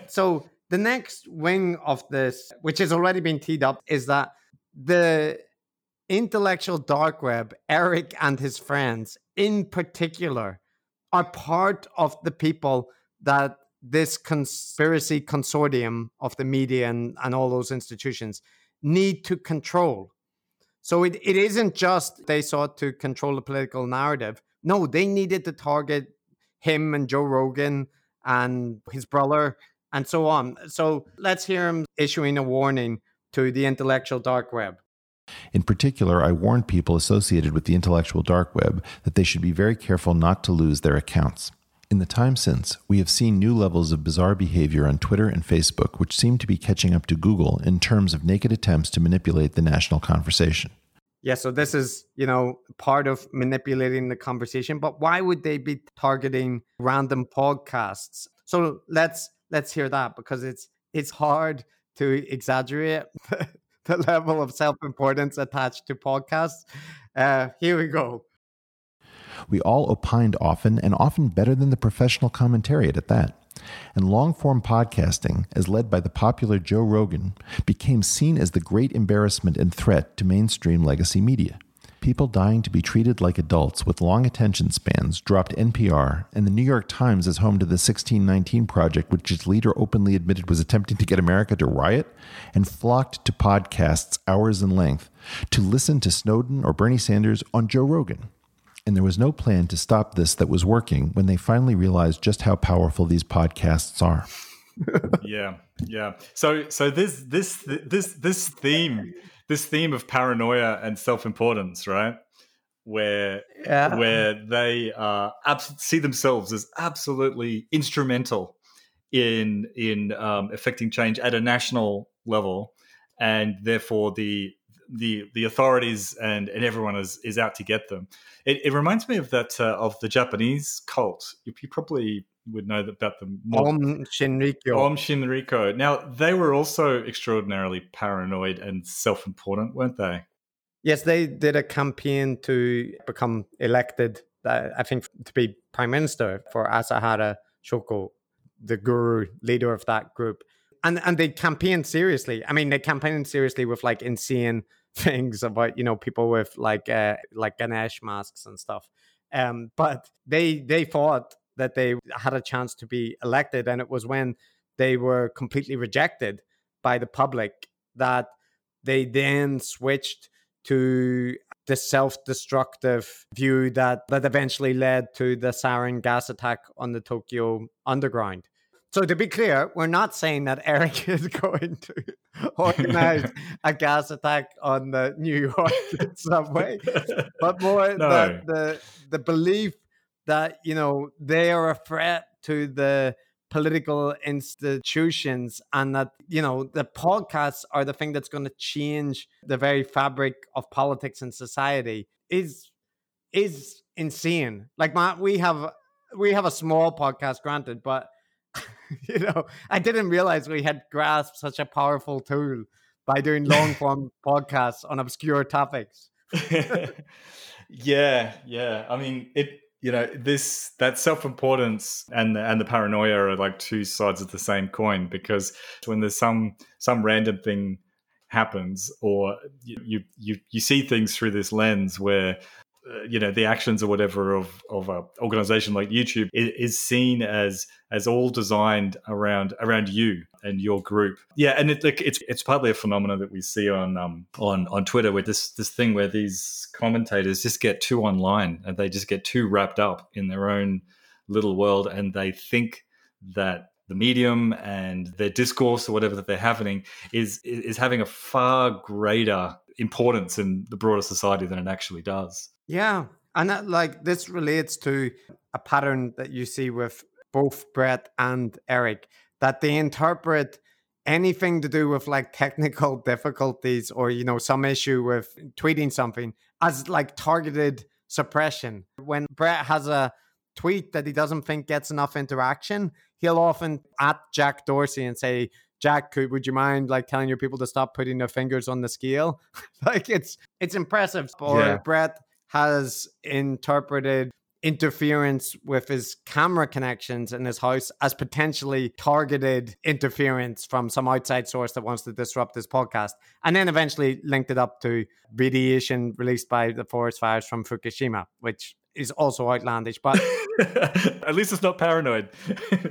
So the next wing of this, which has already been teed up, is that the intellectual dark web, Eric and his friends in particular, are part of the people that this conspiracy consortium of the media and all those institutions need to control. So it isn't just they sought to control the political narrative. No, they needed to target him and Joe Rogan and his brother and so on. So let's hear him issuing a warning to the intellectual dark web. In particular, I warn people associated with the intellectual dark web that they should be very careful not to lose their accounts. In the time since, we have seen new levels of bizarre behavior on Twitter and Facebook, which seem to be catching up to Google in terms of naked attempts to manipulate the national conversation. Yeah, so this is, part of manipulating the conversation, but why would they be targeting random podcasts? So let's hear that, because it's hard to exaggerate the level of self-importance attached to podcasts. Here we go. We all opined often, and often better than the professional commentariat at that. And long-form podcasting, as led by the popular Joe Rogan, became seen as the great embarrassment and threat to mainstream legacy media. People dying to be treated like adults with long attention spans dropped NPR, and the New York Times is home to the 1619 Project, which its leader openly admitted was attempting to get America to riot, and flocked to podcasts hours in length to listen to Snowden or Bernie Sanders on Joe Rogan. And there was no plan to stop this that was working when they finally realized just how powerful these podcasts are. Yeah. So this theme of paranoia and self-importance, right? Where they see themselves as absolutely instrumental in affecting change at a national level, and therefore the authorities and everyone is out to get them. It reminds me of that of the Japanese cult. You probably would know about them more. Om Shinrikyo. Now, they were also extraordinarily paranoid and self-important, weren't they? Yes, they did a campaign to become elected, I think, to be prime minister for Asahara Shoko, the guru, leader of that group. And they campaigned seriously. I mean, they campaigned seriously with like insane things about, people with like Ganesh masks and stuff. But they thought that they had a chance to be elected. And it was when they were completely rejected by the public that they then switched to the self-destructive view that eventually led to the sarin gas attack on the Tokyo Underground. So to be clear, we're not saying that Eric is going to organize a gas attack on the New York subway, but more that the belief that, they are a threat to the political institutions, and that, the podcasts are the thing that's going to change the very fabric of politics and society is insane. Like, Matt, we have a small podcast, granted, but I didn't realize we had grasped such a powerful tool by doing long-form podcasts on obscure topics. Yeah. I mean, that self-importance and the paranoia are like two sides of the same coin, because when there's some random thing happens, or you see things through this lens where the actions or whatever of an organization like YouTube is seen as all designed around you and your group. Yeah, and it's partly a phenomenon that we see on Twitter, with this thing where these commentators just get too online, and they just get too wrapped up in their own little world, and they think that the medium and their discourse or whatever that they're having is having a far greater importance in the broader society than it actually does. Yeah, and that, this relates to a pattern that you see with both Brett and Eric, that they interpret anything to do with technical difficulties or some issue with tweeting something as targeted suppression. When Brett has a tweet that he doesn't think gets enough interaction, he'll often at Jack Dorsey and say, "Jack, would you mind telling your people to stop putting their fingers on the scale?" It's impressive. Or Brett has interpreted interference with his camera connections in his house as potentially targeted interference from some outside source that wants to disrupt his podcast, and then eventually linked it up to radiation released by the forest fires from Fukushima, which is also outlandish, but at least it's not paranoid,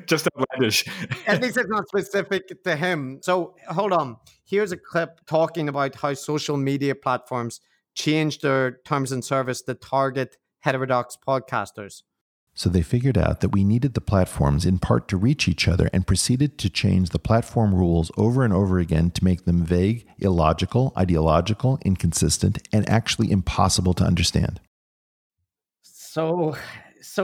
just outlandish. At least it's not specific to him. So hold on. Here's a clip talking about how social media platforms changed their terms and service to target heterodox podcasters. So they figured out that we needed the platforms in part to reach each other and proceeded to change the platform rules over and over again to make them vague, illogical, ideological, inconsistent, and actually impossible to understand. So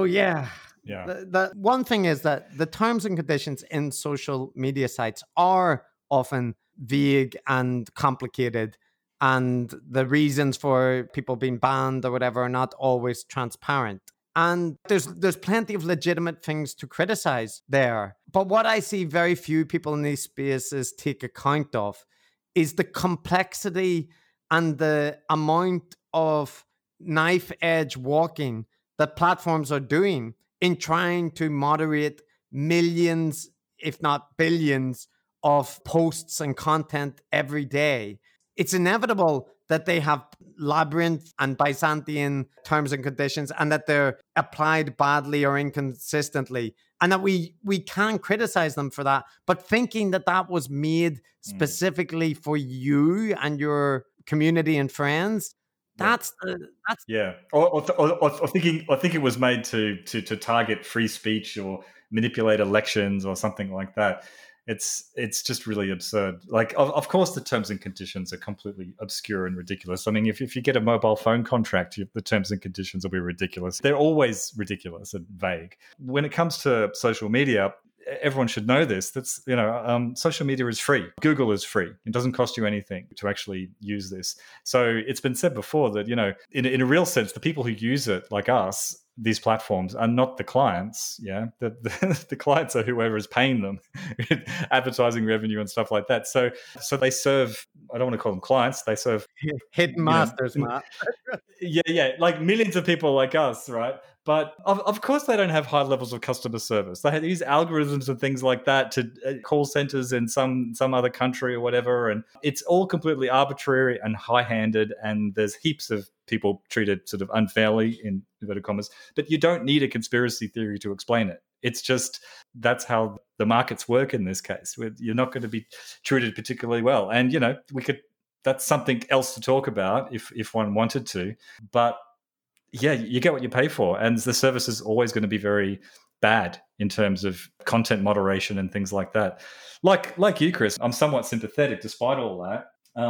yeah. The one thing is that the terms and conditions in social media sites are often vague and complicated, and the reasons for people being banned or whatever are not always transparent. And there's plenty of legitimate things to criticize there. But what I see very few people in these spaces take account of is the complexity and the amount of knife edge walking that platforms are doing in trying to moderate millions, if not billions, of posts and content every day. It's inevitable that they have labyrinth and Byzantine terms and conditions, and that they're applied badly or inconsistently, and that we can criticize them for that. But thinking that that was made specifically for you and your community and friends, I think it was made to target free speech or manipulate elections or something like that. It's just really absurd. Like, of course, the terms and conditions are completely obscure and ridiculous. I mean, if you get a mobile phone contract, the terms and conditions will be ridiculous. They're always ridiculous and vague. When it comes to social media, everyone should know this. That's, social media is free. Google is free. It doesn't cost you anything to actually use this. So it's been said before that, in a real sense, the people who use it, like us, these platforms are not the clients. Yeah. The clients are whoever is paying them with advertising revenue and stuff like that. So they serve, I don't want to call them clients. They serve hidden masters, Mark. Yeah. Like millions of people like us. Right. But of course they don't have high levels of customer service. They use algorithms and things like that to call centers in some other country or whatever. And it's all completely arbitrary and high-handed. And there's heaps of people treated sort of unfairly in inverted commas, but you don't need a conspiracy theory to explain it. It's just, that's how the markets work in this case. You're not going to be treated particularly well. And, that's something else to talk about if one wanted to, but yeah, you get what you pay for. And the service is always going to be very bad in terms of content moderation and things like that. Like you, Chris, I'm somewhat sympathetic despite all that.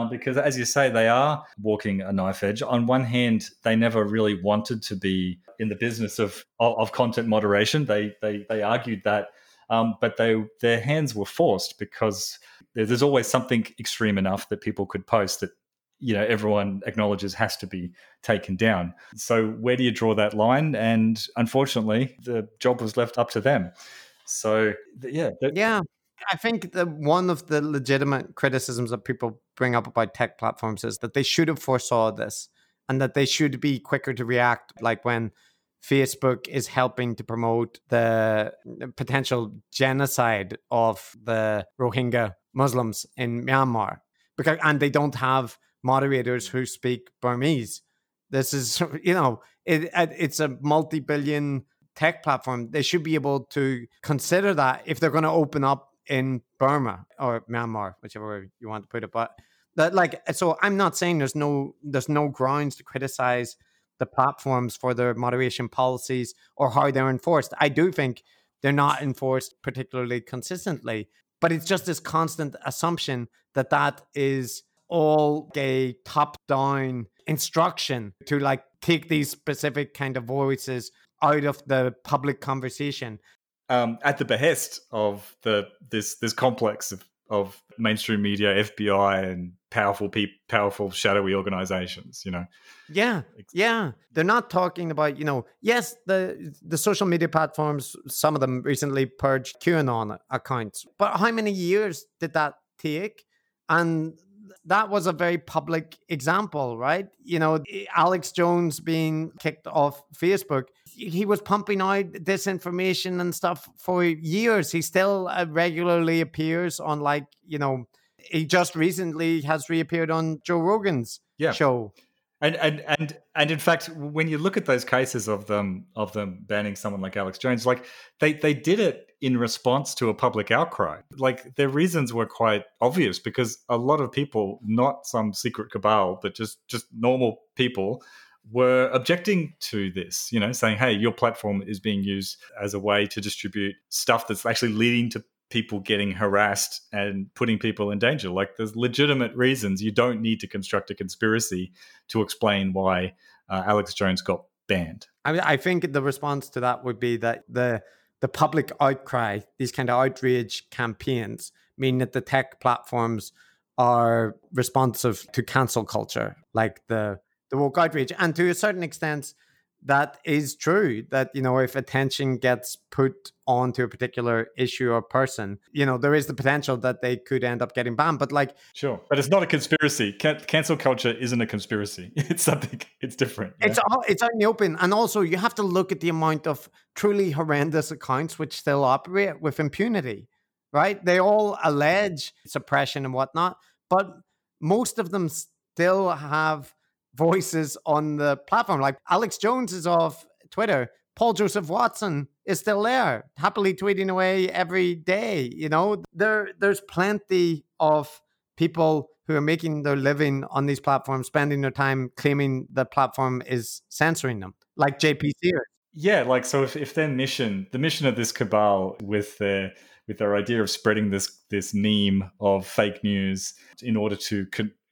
Because as you say, they are walking a knife edge. On one hand, they never really wanted to be in the business of content moderation. They argued that, but their hands were forced because there's always something extreme enough that people could post that everyone acknowledges has to be taken down. So where do you draw that line? And unfortunately, the job was left up to them. So yeah. I think that one of the legitimate criticisms that people bring up about tech platforms is that they should have foresaw this and that they should be quicker to react, like when Facebook is helping to promote the potential genocide of the Rohingya Muslims in Myanmar, and they don't have moderators who speak Burmese. This is, it's a multi-billion tech platform. They should be able to consider that if they're going to open up in Burma or Myanmar, whichever you want to put it. But so I'm not saying there's no grounds to criticize the platforms for their moderation policies or how they're enforced. I do think they're not enforced particularly consistently, but it's just this constant assumption that is all a top-down instruction to take these specific kind of voices out of the public conversation. At the behest of this complex of mainstream media, FBI, and powerful shadowy organizations, Yeah. They're not talking about, yes, the social media platforms, some of them recently purged QAnon accounts. But how many years did that take? And that was a very public example, right? Alex Jones being kicked off Facebook, he was pumping out disinformation and stuff for years. He still regularly appears on he just recently has reappeared on Joe Rogan's show. And in fact, when you look at those cases of them banning someone like Alex Jones, they did it in response to a public outcry. Their reasons were quite obvious because a lot of people, not some secret cabal, but just normal people, were objecting to this, you know, saying, hey, your platform is being used as a way to distribute stuff that's actually leading to people getting harassed and putting people in danger. Like, there's legitimate reasons. You don't need to construct a conspiracy to explain why Alex Jones got banned. I mean, I think the response to that would be that the public outcry, these kind of outrage campaigns, mean that the tech platforms are responsive to cancel culture, like the woke outrage. And to a certain extent, that is true, that, you know, if attention gets put onto a particular issue or person, you know, there is the potential that they could end up getting banned. But like... Sure. But it's not a conspiracy. Cancel culture isn't a conspiracy. It's something, it's different. Yeah? It's out in the open. And also you have to look at the amount of truly horrendous accounts which still operate with impunity, right? They all allege suppression and whatnot, but most of them still have voices on the platform. Like Alex Jones is off Twitter. Paul Joseph Watson is still there, happily tweeting away every day. You know, there's plenty of people who are making their living on these platforms, spending their time claiming the platform is censoring them, like JP Sears. Yeah, like, so if their mission, the mission of this cabal with their idea of spreading this meme of fake news in order to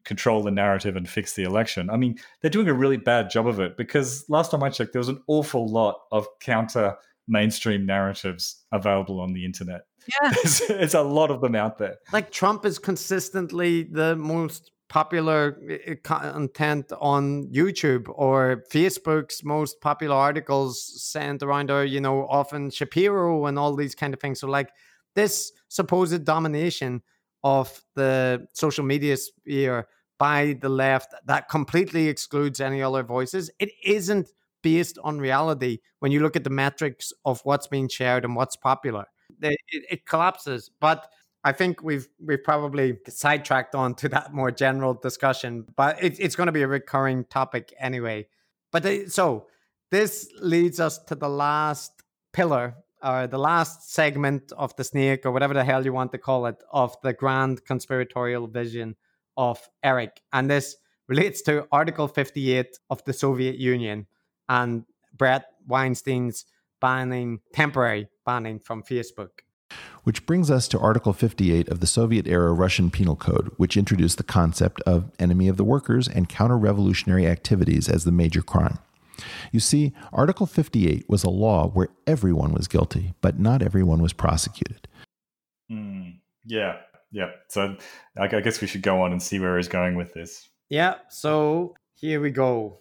control the narrative and fix the election, I mean, they're doing a really bad job of it, because last time I checked, there was an awful lot of counter mainstream narratives available on the internet. Yeah. It's a lot of them out there. Like, Trump is consistently the most popular content on YouTube, or Facebook's most popular articles sent around are, you know, often Shapiro and all these kind of things. So like, this supposed domination of the social media sphere by the left that completely excludes any other voices, it isn't based on reality when you look at the metrics of what's being shared and what's popular. It collapses. But I think we've probably sidetracked on to that more general discussion, but it's going to be a recurring topic anyway. But so this leads us to the last pillar, or the last segment of the snake, or whatever the hell you want to call it, of the grand conspiratorial vision of Eric. And this relates to Article 58 of the Soviet Union and Brett Weinstein's temporary banning from Facebook. Which brings us to Article 58 of the Soviet-era Russian Penal Code, which introduced the concept of enemy of the workers and counter-revolutionary activities as the major crime. You see, Article 58 was a law where everyone was guilty, but not everyone was prosecuted. Yeah. So I guess we should go on and see where he's going with this. Yeah, so here we go.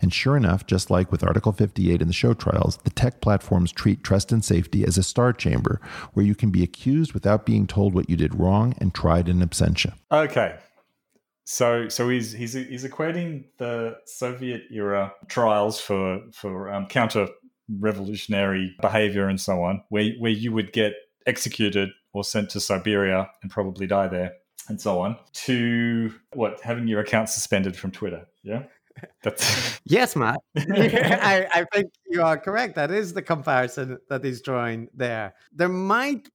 And sure enough, just like with Article 58 in the show trials, the tech platforms treat trust and safety as a star chamber where you can be accused without being told what you did wrong and tried in absentia. Okay. So he's equating the Soviet era trials for counter-revolutionary behavior and so on, where you would get executed or sent to Siberia and probably die there and so on, to having your account suspended from Twitter. Yeah, that's yes, Matt. I think you are correct. That is the comparison that he's drawing there. There might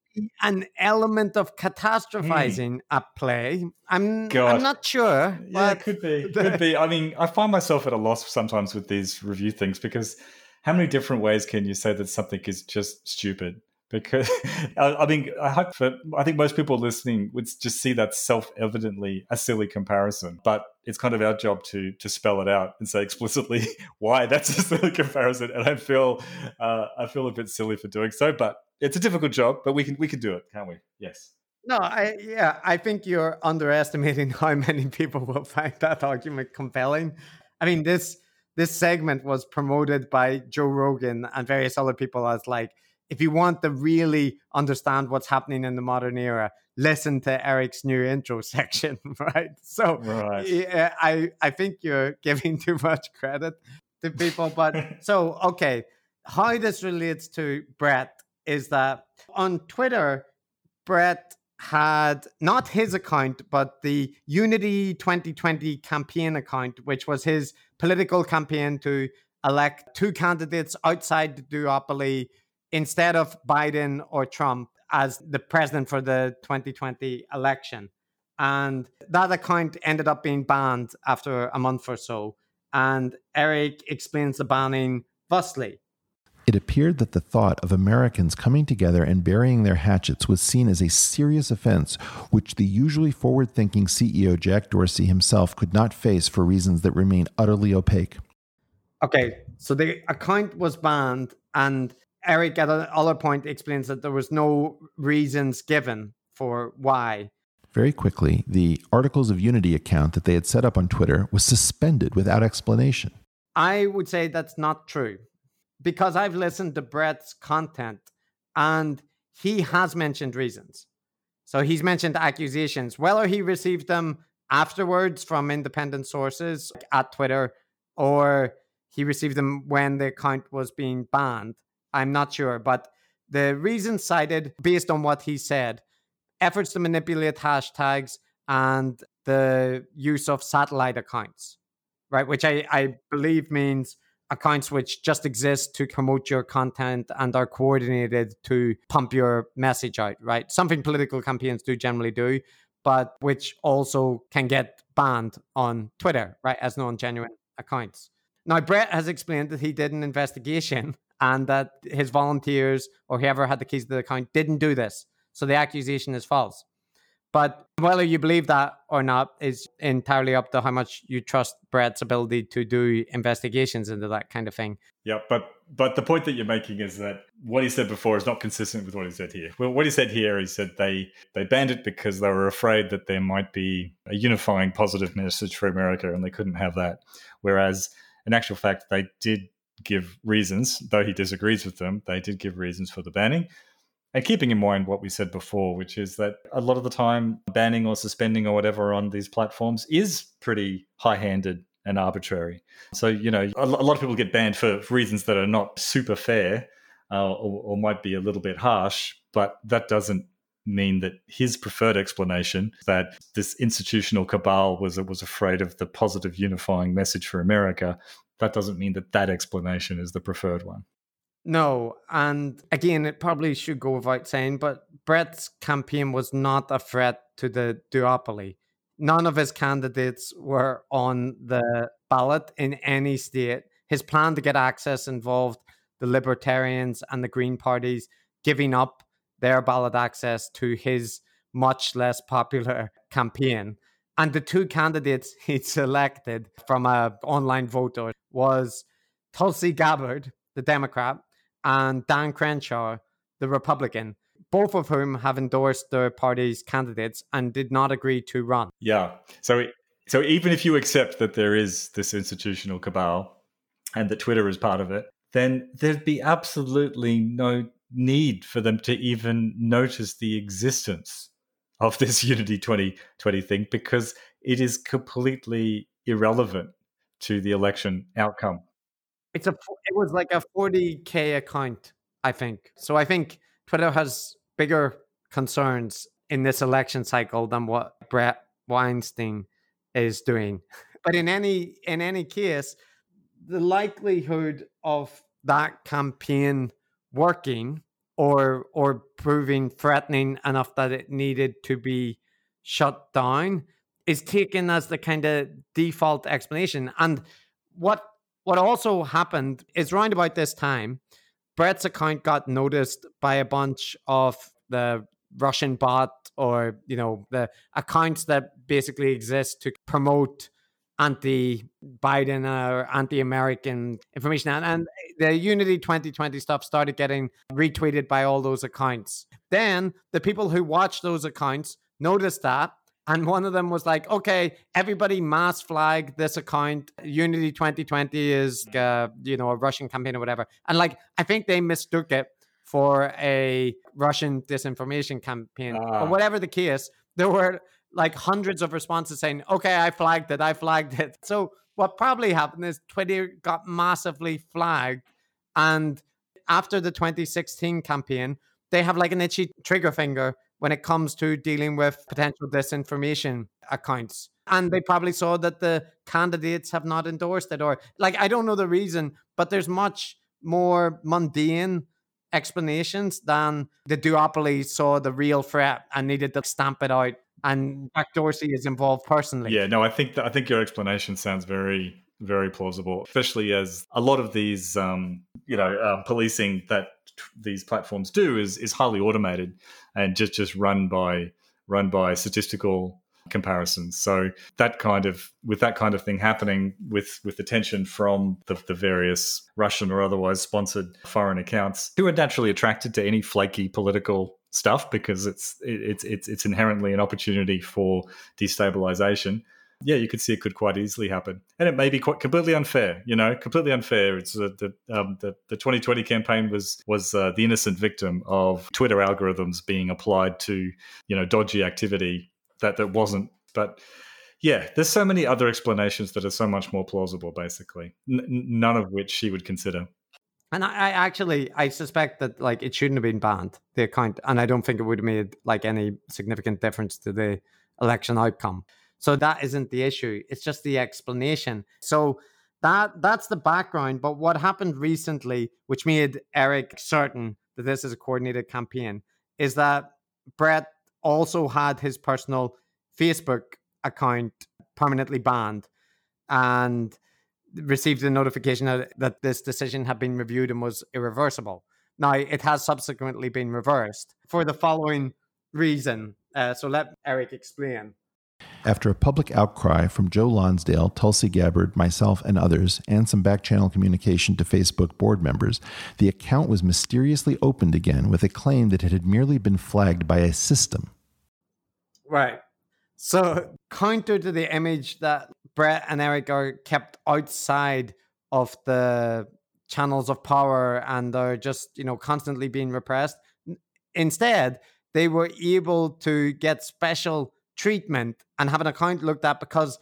an element of catastrophizing at play. I'm not sure. Yeah, it could be. I mean, I find myself at a loss sometimes with these review things, because how many different ways can you say that something is just stupid? Because I mean, I think most people listening would just see that self-evidently a silly comparison, but it's kind of our job to spell it out and say explicitly why that's a silly comparison. And I feel a bit silly for doing so, but it's a difficult job, but we can do it, can't we? Yes. No, I think you're underestimating how many people will find that argument compelling. I mean, this segment was promoted by Joe Rogan and various other people as like, if you want to really understand what's happening in the modern era, listen to Eric's new intro section, right? So right. Yeah, I think you're giving too much credit to people. But so, okay, how this relates to Brett is that on Twitter, Brett had not his account, but the Unity 2020 campaign account, which was his political campaign to elect two candidates outside the duopoly instead of Biden or Trump as the president for the 2020 election. And that account ended up being banned after a month or so. and Eric explains the banning thusly. It appeared that the thought of Americans coming together and burying their hatchets was seen as a serious offense, which the usually forward-thinking CEO Jack Dorsey himself could not face for reasons that remain utterly opaque. Okay, so the account was banned, and Eric at another point explains that there was no reasons given for why. Very quickly, the Articles of Unity account that they had set up on Twitter was suspended without explanation. I would say that's not true, because I've listened to Brett's content and he has mentioned reasons. So he's mentioned accusations, whether he received them afterwards from independent sources at Twitter or he received them when the account was being banned. I'm not sure, but the reasons cited based on what he said, efforts to manipulate hashtags and the use of satellite accounts, right? Which I believe means accounts which just exist to promote your content and are coordinated to pump your message out, right? Something political campaigns do generally do, but which also can get banned on Twitter, right, as non-genuine accounts. Now, Brett has explained that he did an investigation and that his volunteers or whoever had the keys to the account didn't do this. So the accusation is false. But whether you believe that or not is entirely up to how much you trust Brett's ability to do investigations into that kind of thing. Yeah, but the point that you're making is that what he said before is not consistent with what he said here. Well, what he said here, he said they banned it because they were afraid that there might be a unifying positive message for America and they couldn't have that. Whereas in actual fact, they did give reasons, though he disagrees with them, they did give reasons for the banning. And keeping in mind what we said before, which is that a lot of the time banning or suspending or whatever on these platforms is pretty high-handed and arbitrary. So, you know, a lot of people get banned for reasons that are not super fair or might be a little bit harsh, but that doesn't mean that his preferred explanation that this institutional cabal was afraid of the positive unifying message for America, that doesn't mean that that explanation is the preferred one. No, and again, it probably should go without saying, but Brett's campaign was not a threat to the duopoly. None of his candidates were on the ballot in any state. His plan to get access involved the Libertarians and the Green parties giving up their ballot access to his much less popular campaign. And the two candidates he selected from an online voter was Tulsi Gabbard, the Democrat, and Dan Crenshaw, the Republican, both of whom have endorsed their party's candidates and did not agree to run. Yeah. So even if you accept that there is this institutional cabal and that Twitter is part of it, then there'd be absolutely no need for them to even notice the existence of this Unity 2020 thing because it is completely irrelevant to the election outcome. It was like a 40K account, I think. So I think Twitter has bigger concerns in this election cycle than what Brett Weinstein is doing. But in any case, the likelihood of that campaign working or proving threatening enough that it needed to be shut down is taken as the kind of default explanation. And what also happened is round about this time, Brett's account got noticed by a bunch of the Russian bot or, you know, the accounts that basically exist to promote anti-Biden or anti-American information. And the Unity 2020 stuff started getting retweeted by all those accounts. Then the people who watched those accounts noticed that. And one of them was like, okay, everybody mass flag this account. Unity 2020 is, a Russian campaign or whatever. And I think they mistook it for a Russian disinformation campaign or whatever the case. There were hundreds of responses saying, okay, I flagged it. So what probably happened is Twitter got massively flagged. And after the 2016 campaign, they have an itchy trigger finger when it comes to dealing with potential disinformation accounts. And they probably saw that the candidates have not endorsed it or I don't know the reason, but there's much more mundane explanations than the duopoly saw the real threat and needed to stamp it out. And Jack Dorsey is involved personally. Yeah, no, I think your explanation sounds very very plausible, especially as a lot of these, policing that these platforms do is highly automated and just run by statistical comparisons. So that kind of thing happening with the tension from the various Russian or otherwise sponsored foreign accounts, who are naturally attracted to any flaky political stuff because it's inherently an opportunity for destabilization. Yeah, you could see it could quite easily happen, and it may be quite completely unfair. It's the 2020 campaign was the innocent victim of Twitter algorithms being applied to dodgy activity that wasn't. But yeah, there's so many other explanations that are so much more plausible, basically, none of which she would consider. And I suspect that it shouldn't have been banned, the account, and I don't think it would have made any significant difference to the election outcome. So that isn't the issue. It's just the explanation. So that's the background. But what happened recently, which made Eric certain that this is a coordinated campaign, is that Brett also had his personal Facebook account permanently banned and received a notification that this decision had been reviewed and was irreversible. Now, it has subsequently been reversed for the following reason. So let Eric explain. After a public outcry from Joe Lonsdale, Tulsi Gabbard, myself, and others, and some back-channel communication to Facebook board members, the account was mysteriously opened again with a claim that it had merely been flagged by a system. Right. So, counter to the image that Brett and Eric are kept outside of the channels of power and are just, constantly being repressed, instead, they were able to get special treatment and have an account looked at because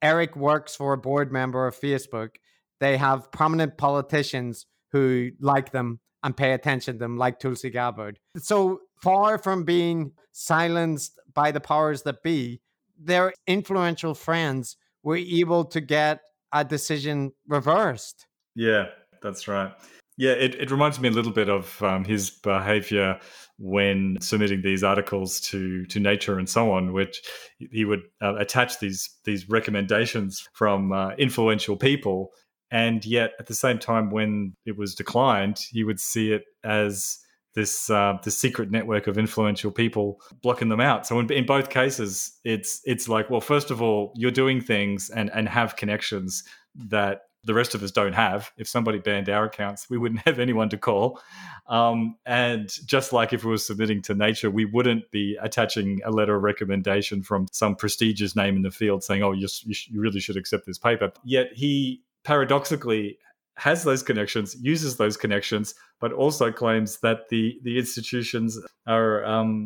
Eric works for a board member of Facebook. They have prominent politicians who like them and pay attention to them, like Tulsi Gabbard. So far from being silenced by the powers that be, their influential friends were able to get a decision reversed. Yeah, that's right. Yeah, it reminds me a little bit of his behavior when submitting these articles to Nature and so on, which he would attach these recommendations from influential people. And yet at the same time, when it was declined, he would see it as this the secret network of influential people blocking them out. So in both cases, it's like, well, first of all, you're doing things and have connections that the rest of us don't have. If somebody banned our accounts, we wouldn't have anyone to call. And just like if we were submitting to Nature, we wouldn't be attaching a letter of recommendation from some prestigious name in the field saying, oh, you really should accept this paper. Yet he paradoxically has those connections, uses those connections, but also claims that the institutions are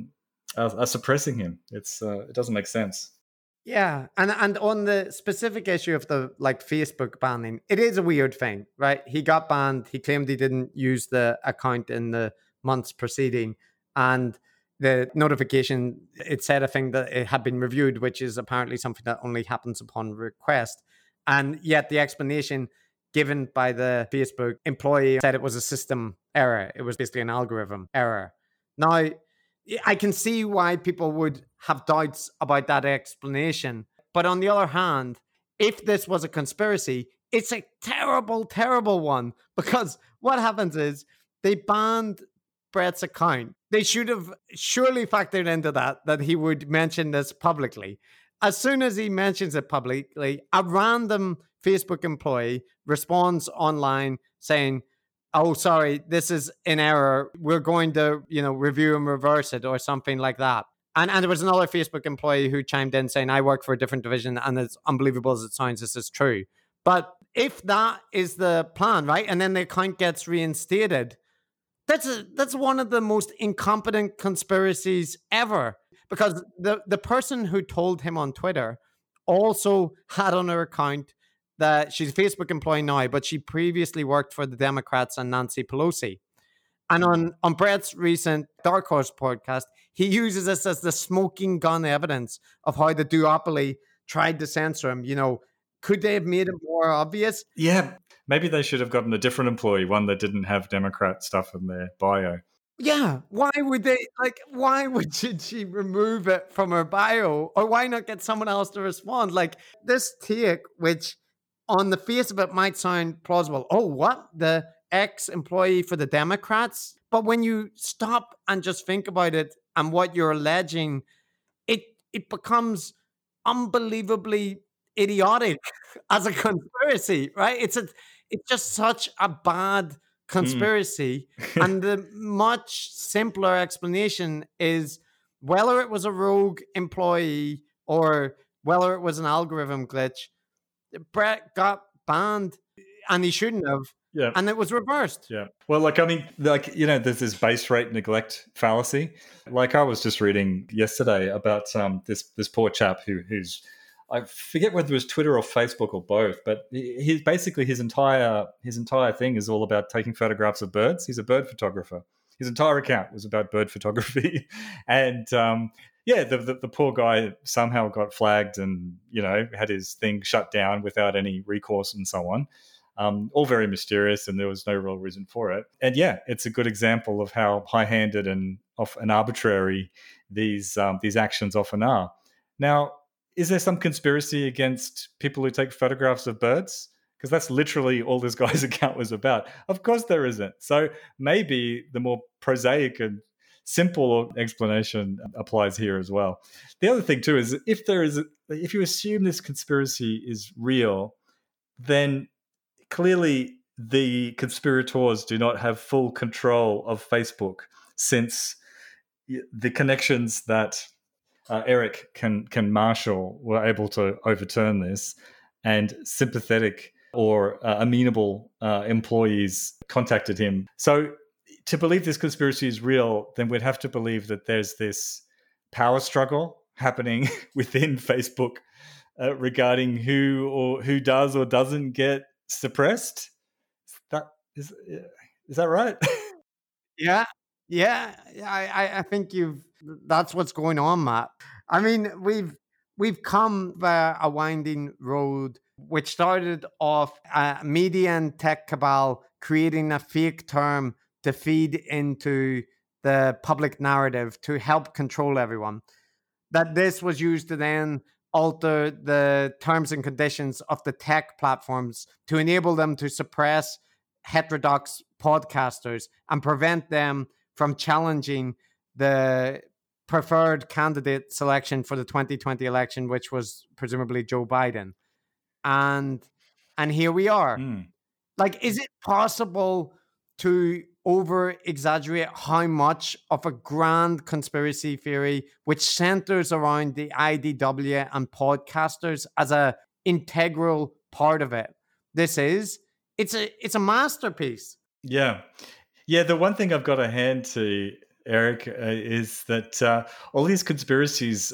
suppressing him. It doesn't make sense. Yeah, and on the specific issue of the Facebook banning, it is a weird thing, right? He got banned. He claimed he didn't use the account in the months preceding, and the notification, it said a thing that it had been reviewed, which is apparently something that only happens upon request. And yet the explanation given by the Facebook employee said it was a system error. It was basically an algorithm error. Now, I can see why people would have doubts about that explanation. But on the other hand, if this was a conspiracy, it's a terrible, terrible one. Because what happens is they banned Brett's account. They should have surely factored into that he would mention this publicly. As soon as he mentions it publicly, a random Facebook employee responds online saying, oh, sorry, this is in error. We're going to, review and reverse it or something like that. And there was another Facebook employee who chimed in saying, I work for a different division, and as unbelievable as it sounds, this is true. But if that is the plan, right, and then the account gets reinstated, that's one of the most incompetent conspiracies ever. Because the person who told him on Twitter also had on her account that she's a Facebook employee now, but she previously worked for the Democrats and Nancy Pelosi. And on Brett's recent Dark Horse podcast, he uses this as the smoking gun evidence of how the duopoly tried to censor him. Could they have made it more obvious? Yeah, maybe they should have gotten a different employee, one that didn't have Democrat stuff in their bio. Yeah, why would they, why would she remove it from her bio? Or why not get someone else to respond? This take, which on the face of it might sound plausible. Oh, what? The ex-employee for the Democrats? But when you stop and just think about it and what you're alleging, it becomes unbelievably idiotic as a conspiracy, right? It's just such a bad conspiracy. And the much simpler explanation is whether it was a rogue employee or whether it was an algorithm glitch, Brett got banned and he shouldn't have. Yeah. And it was reversed. Yeah. Well, there's this base rate neglect fallacy. Like, I was just reading yesterday about this poor chap who's, I forget whether it was Twitter or Facebook or both, but he's basically his entire thing is all about taking photographs of birds. He's a bird photographer. His entire account was about bird photography. And the poor guy somehow got flagged and, had his thing shut down without any recourse and so on. All very mysterious, and there was no real reason for it. And yeah, it's a good example of how high-handed and often arbitrary these actions often are. Now, is there some conspiracy against people who take photographs of birds? Because that's literally all this guy's account was about. Of course there isn't. So maybe the more prosaic and simple explanation applies here as well. The other thing too is if you assume this conspiracy is real, then clearly the conspirators do not have full control of Facebook, since the connections that Eric can marshal were able to overturn this, and sympathetic or amenable employees contacted him. So to believe this conspiracy is real, then we'd have to believe that there's this power struggle happening within Facebook regarding who does or doesn't get suppressed. Is that right? Yeah. I think that's what's going on, Matt. I mean, we've come via a winding road, which started off media and tech cabal creating a fake term to feed into the public narrative to help control everyone. That this was used to then alter the terms and conditions of the tech platforms to enable them to suppress heterodox podcasters and prevent them from challenging the preferred candidate selection for the 2020 election, which was presumably Joe Biden. And here we are. Like, is it possible to over-exaggerate how much of a grand conspiracy theory, which centers around the IDW and podcasters as an integral part of it? It's a masterpiece. Yeah. Yeah, the one thing I've got a hand to, Eric, is that all these conspiracies,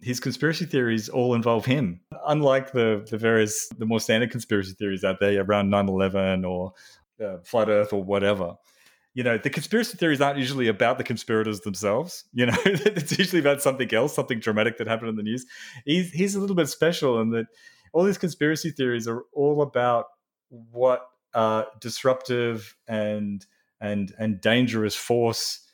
his conspiracy theories all involve him. Unlike the more standard conspiracy theories out there around 9/11 or flat Earth or whatever. The conspiracy theories aren't usually about the conspirators themselves. It's usually about something else, something dramatic that happened in the news. He's a little bit special in that all these conspiracy theories are all about what disruptive and dangerous force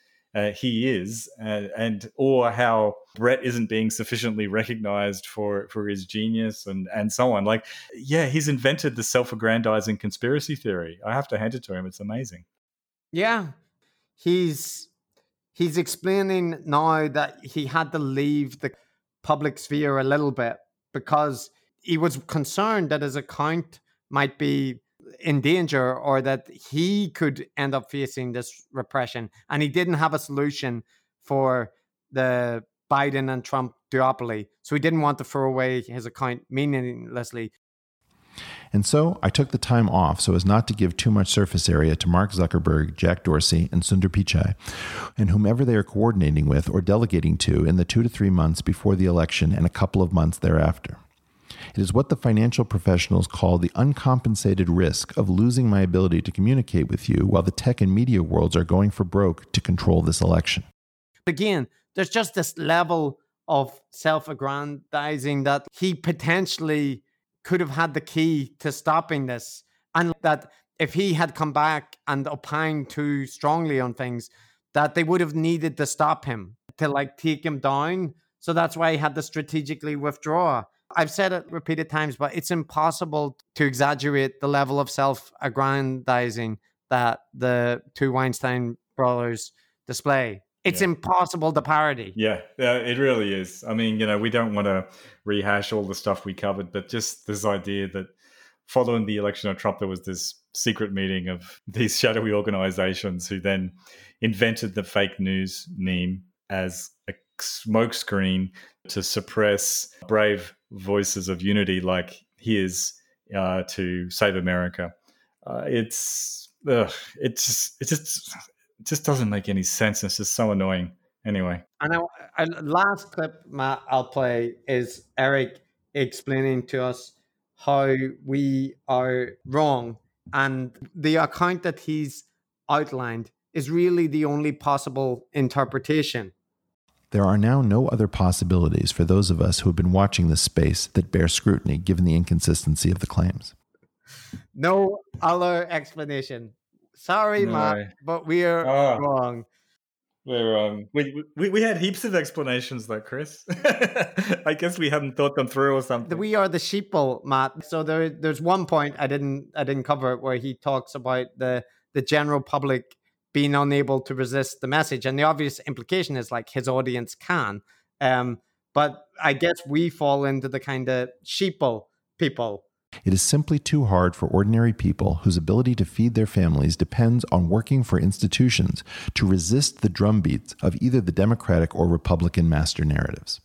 he is, and or how Brett isn't being sufficiently recognized for his genius and so on. Like, yeah, he's invented the self-aggrandizing conspiracy theory. I have to hand it to him. It's amazing. Yeah. He's explaining now that he had to leave the public sphere a little bit because he was concerned that his account might be in danger or that he could end up facing this repression. And he didn't have a solution for the Biden and Trump duopoly. So he didn't want to throw away his account meaninglessly. And so I took the time off so as not to give too much surface area to Mark Zuckerberg, Jack Dorsey, and Sundar Pichai, and whomever they are coordinating with or delegating to in the 2 to 3 months before the election and a couple of months thereafter. It is what the financial professionals call the uncompensated risk of losing my ability to communicate with you while the tech and media worlds are going for broke to control this election. Again, there's just this level of self-aggrandizing that he potentially could have had the key to stopping this. And that if he had come back and opined too strongly on things, that they would have needed to stop him to take him down. So that's why he had to strategically withdraw. I've said it repeated times, but it's impossible to exaggerate the level of self-aggrandizing that the two Weinstein brothers display. It's impossible to parody. Yeah, it really is. I mean, you know, we don't want to rehash all the stuff we covered, but just this idea that following the election of Trump, there was this secret meeting of these shadowy organizations who then invented the fake news meme as a smokescreen to suppress brave voices of unity like his to save America. It just doesn't make any sense. It's just so annoying. Anyway, and our last clip, Matt, I'll play is Eric explaining to us how we are wrong, and the account that he's outlined is really the only possible interpretation. There are now no other possibilities for those of us who have been watching this space that bear scrutiny, given the inconsistency of the claims. No other explanation. Sorry, no. Matt, but we are wrong. We're wrong. We had heaps of explanations, though, Chris. I guess we hadn't thought them through or something. We are the sheeple, Matt. So there's one point I didn't cover where he talks about the general public being unable to resist the message, and the obvious implication is like his audience can. But I guess we fall into the kind of sheeple people. It is simply too hard for ordinary people whose ability to feed their families depends on working for institutions to resist the drumbeats of either the Democratic or Republican master narratives.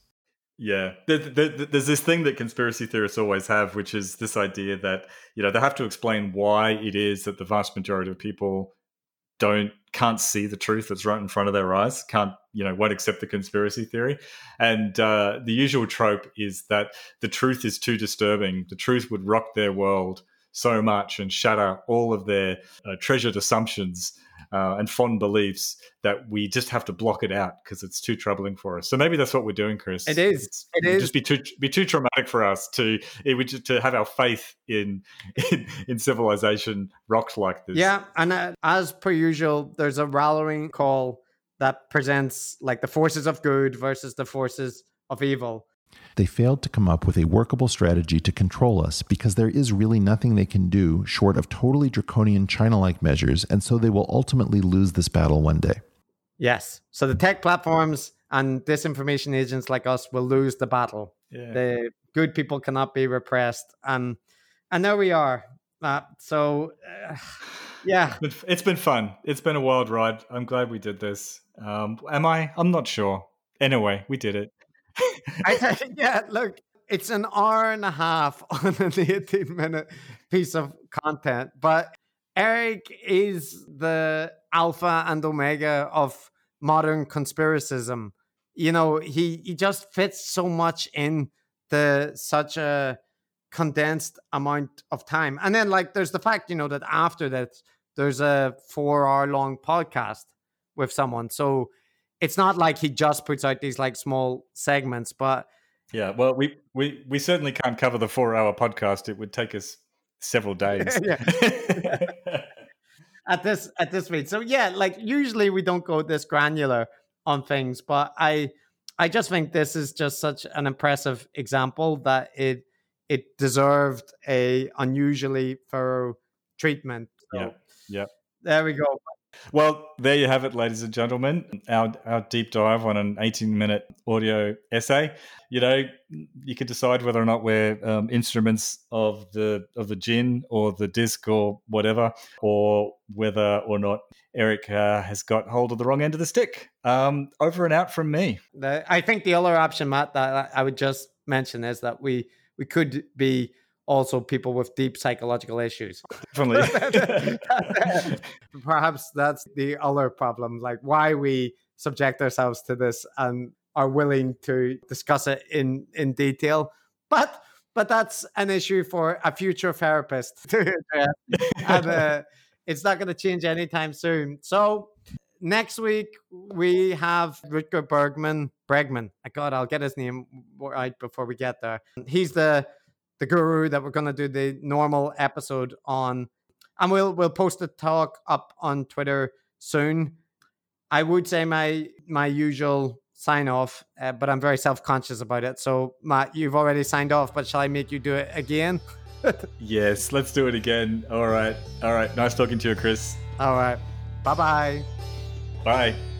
Yeah, there's this thing that conspiracy theorists always have, which is this idea that, you know, they have to explain why it is that the vast majority of people can't see the truth that's right in front of their eyes, won't accept the conspiracy theory. And the usual trope is that the truth is too disturbing. The truth would rock their world so much and shatter all of their treasured assumptions and fond beliefs that we just have to block it out because it's too troubling for us. So maybe that's what we're doing, Chris. It is. It would just be too traumatic for us to have our faith in civilization rocked like this. Yeah, and as per usual, there's a rallying call that presents like the forces of good versus the forces of evil. They failed to come up with a workable strategy to control us because there is really nothing they can do short of totally draconian China-like measures, and so they will ultimately lose this battle one day. Yes. So the tech platforms and disinformation agents like us will lose the battle. Yeah. The good people cannot be repressed. And there we are. Yeah. It's been fun. It's been a wild ride. I'm glad we did this. Am I? I'm not sure. Anyway, we did it. Look, it's an hour and a half on an 18-minute piece of content, but Eric is the alpha and omega of modern conspiracism. You know, he just fits so much in such a condensed amount of time. And then, like, there's the fact, you know, that after that, there's a 4-hour-long podcast with someone. So it's not like he just puts out these like small segments, but yeah, well, we certainly can't cover the 4-hour podcast. It would take us several days at this rate. So yeah, like usually we don't go this granular on things, but I just think this is just such an impressive example that it deserved a unusually thorough treatment. So yeah. There we go. Well, there you have it, ladies and gentlemen, our deep dive on an 18-minute audio essay. You know, you could decide whether or not we're instruments of the djinn or the disc or whatever, or whether or not Eric has got hold of the wrong end of the stick. Over and out from me. I think the other option, Matt, that I would just mention is that we could be also people with deep psychological issues. Definitely. Perhaps that's the other problem, like why we subject ourselves to this and are willing to discuss it in detail. But that's an issue for a future therapist. And it's not going to change anytime soon. So next week, we have Rutger Bregman. God, I'll get his name right before we get there. He's the guru that we're going to do the normal episode on. And we'll post the talk up on Twitter soon. I would say my usual sign off, but I'm very self-conscious about it. So Matt, you've already signed off, but shall I make you do it again? Yes, let's do it again. All right. Nice talking to you, Chris. All right. Bye-bye. Bye.